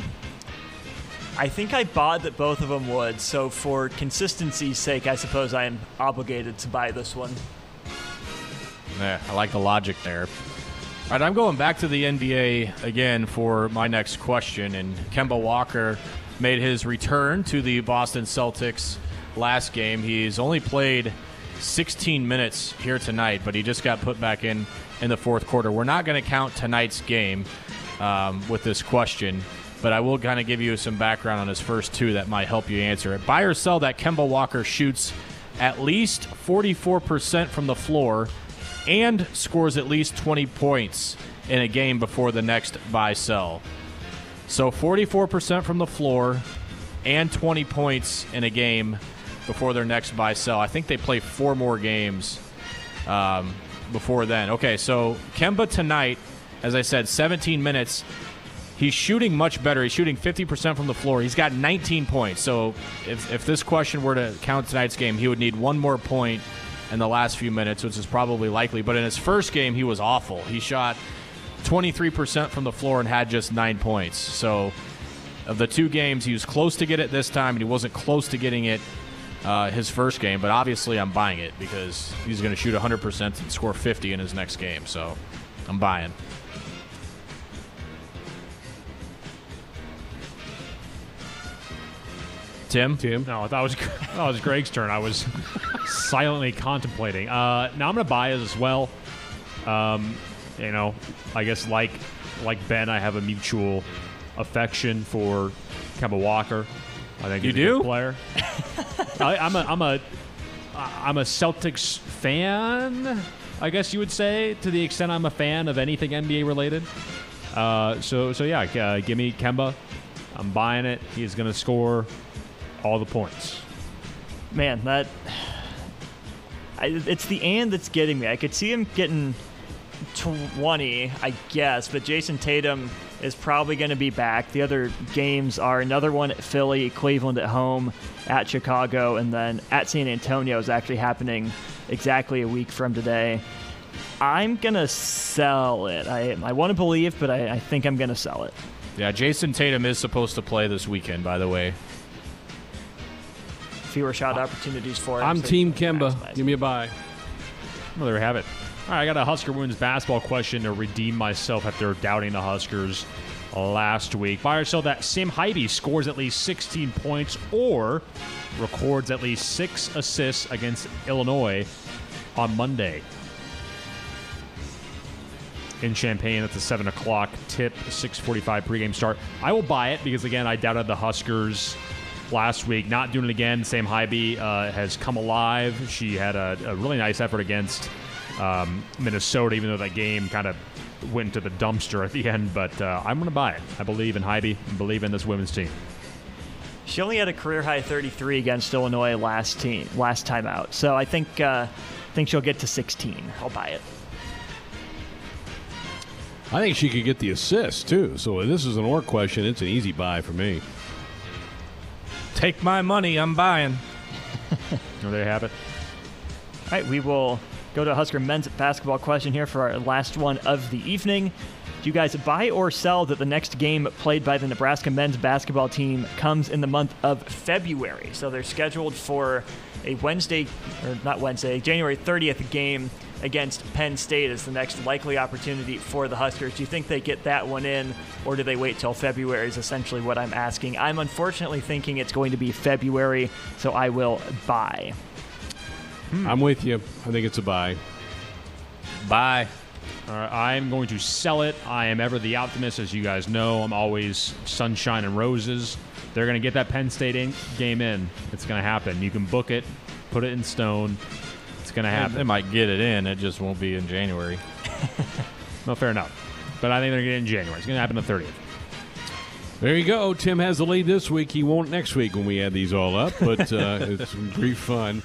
I think I bought that both of them would, so for consistency's sake, I suppose I am obligated to buy this one. Yeah, I like the logic there. All right, I'm going back to the N B A again for my next question, and Kemba Walker made his return to the Boston Celtics last game. He's only played sixteen minutes here tonight, but he just got put back in in the fourth quarter. We're not going to count tonight's game um, with this question, but I will kind of give you some background on his first two that might help you answer it. Buy or sell that Kemba Walker shoots at least forty-four percent from the floor and scores at least twenty points in a game before the next buy sell. So forty-four percent from the floor and twenty points in a game before their next buy-sell. I think they play four more games um, before then. Okay, so Kemba tonight, as I said, seventeen minutes. He's shooting much better. He's shooting fifty percent from the floor. He's got nineteen points. So if, if this question were to count tonight's game, he would need one more point in the last few minutes, which is probably likely. But in his first game, he was awful. He shot twenty-three percent from the floor and had just nine points. So of the two games, he was close to get it this time, and he wasn't close to getting it uh, his first game. But obviously I'm buying it because he's going to shoot one hundred percent and score fifty in his next game. So I'm buying. Tim? Tim? No, I thought it was, I thought it was Greg's turn. I was silently contemplating. Uh, now I'm going to buy it as well. Um, you know, I guess like like Ben, I have a mutual affection for Kemba Walker. I think he's you a do? Good player. I, I'm a I'm a I'm a Celtics fan, I guess you would say, to the extent I'm a fan of anything N B A related. Uh, so so yeah, uh, give me Kemba. I'm buying it. He's going to score all the points. Man, that I, it's the and that's getting me. I could see him getting twenty, I guess, but Jason Tatum is probably going to be back. The other games are another one at Philly, Cleveland at home, at Chicago, and then at San Antonio is actually happening exactly a week from today. I'm going to sell it. I, I want to believe, but I, I think I'm going to sell it. Yeah, Jason Tatum is supposed to play this weekend, by the way. Fewer shot opportunities for him. I'm so Team Kemba. Give me a bye. Well, there we have it. All right, I got a Husker women's basketball question to redeem myself after doubting the Huskers last week. Buy or sell that Sam Hybe scores at least sixteen points or records at least six assists against Illinois on Monday. In Champaign, that's a seven o'clock tip, six forty-five pregame start. I will buy it because, again, I doubted the Huskers last week. Not doing it again. Sam Hybe uh, has come alive. She had a, a really nice effort against um, Minnesota, even though that game kind of went to the dumpster at the end. But uh, I'm going to buy it. I believe in Hybe. I believe in this women's team. She only had a career-high thirty-three against Illinois last team, last time out. So I think, uh, I think she'll get to sixteen. I'll buy it. I think she could get the assist, too. So this is an orc question. It's an easy buy for me. Take my money. I'm buying. There they have it. All right, we will go to Husker men's basketball question here for our last one of the evening. Do you guys buy or sell that the next game played by the Nebraska men's basketball team comes in the month of February? So they're scheduled for a Wednesday, or not Wednesday, January thirtieth game against Penn State is the next likely opportunity for the Huskers. Do you think they get that one in, or do they wait till February is essentially what I'm asking. I'm unfortunately thinking it's going to be February, so I will buy. Hmm. I'm with you. I think it's a buy. Buy. All right, I'm going to sell it. I am ever the optimist, as you guys know. I'm always sunshine and roses. They're going to get that Penn State in- game in. It's going to happen. You can book it, put it in stone. It's going to happen. They might get it in. It just won't be in January. No, fair enough. But I think they're going to get it in January. It's going to happen the thirtieth. There you go. Tim has the lead this week. He won't next week when we add these all up, but uh, it's some brief fun.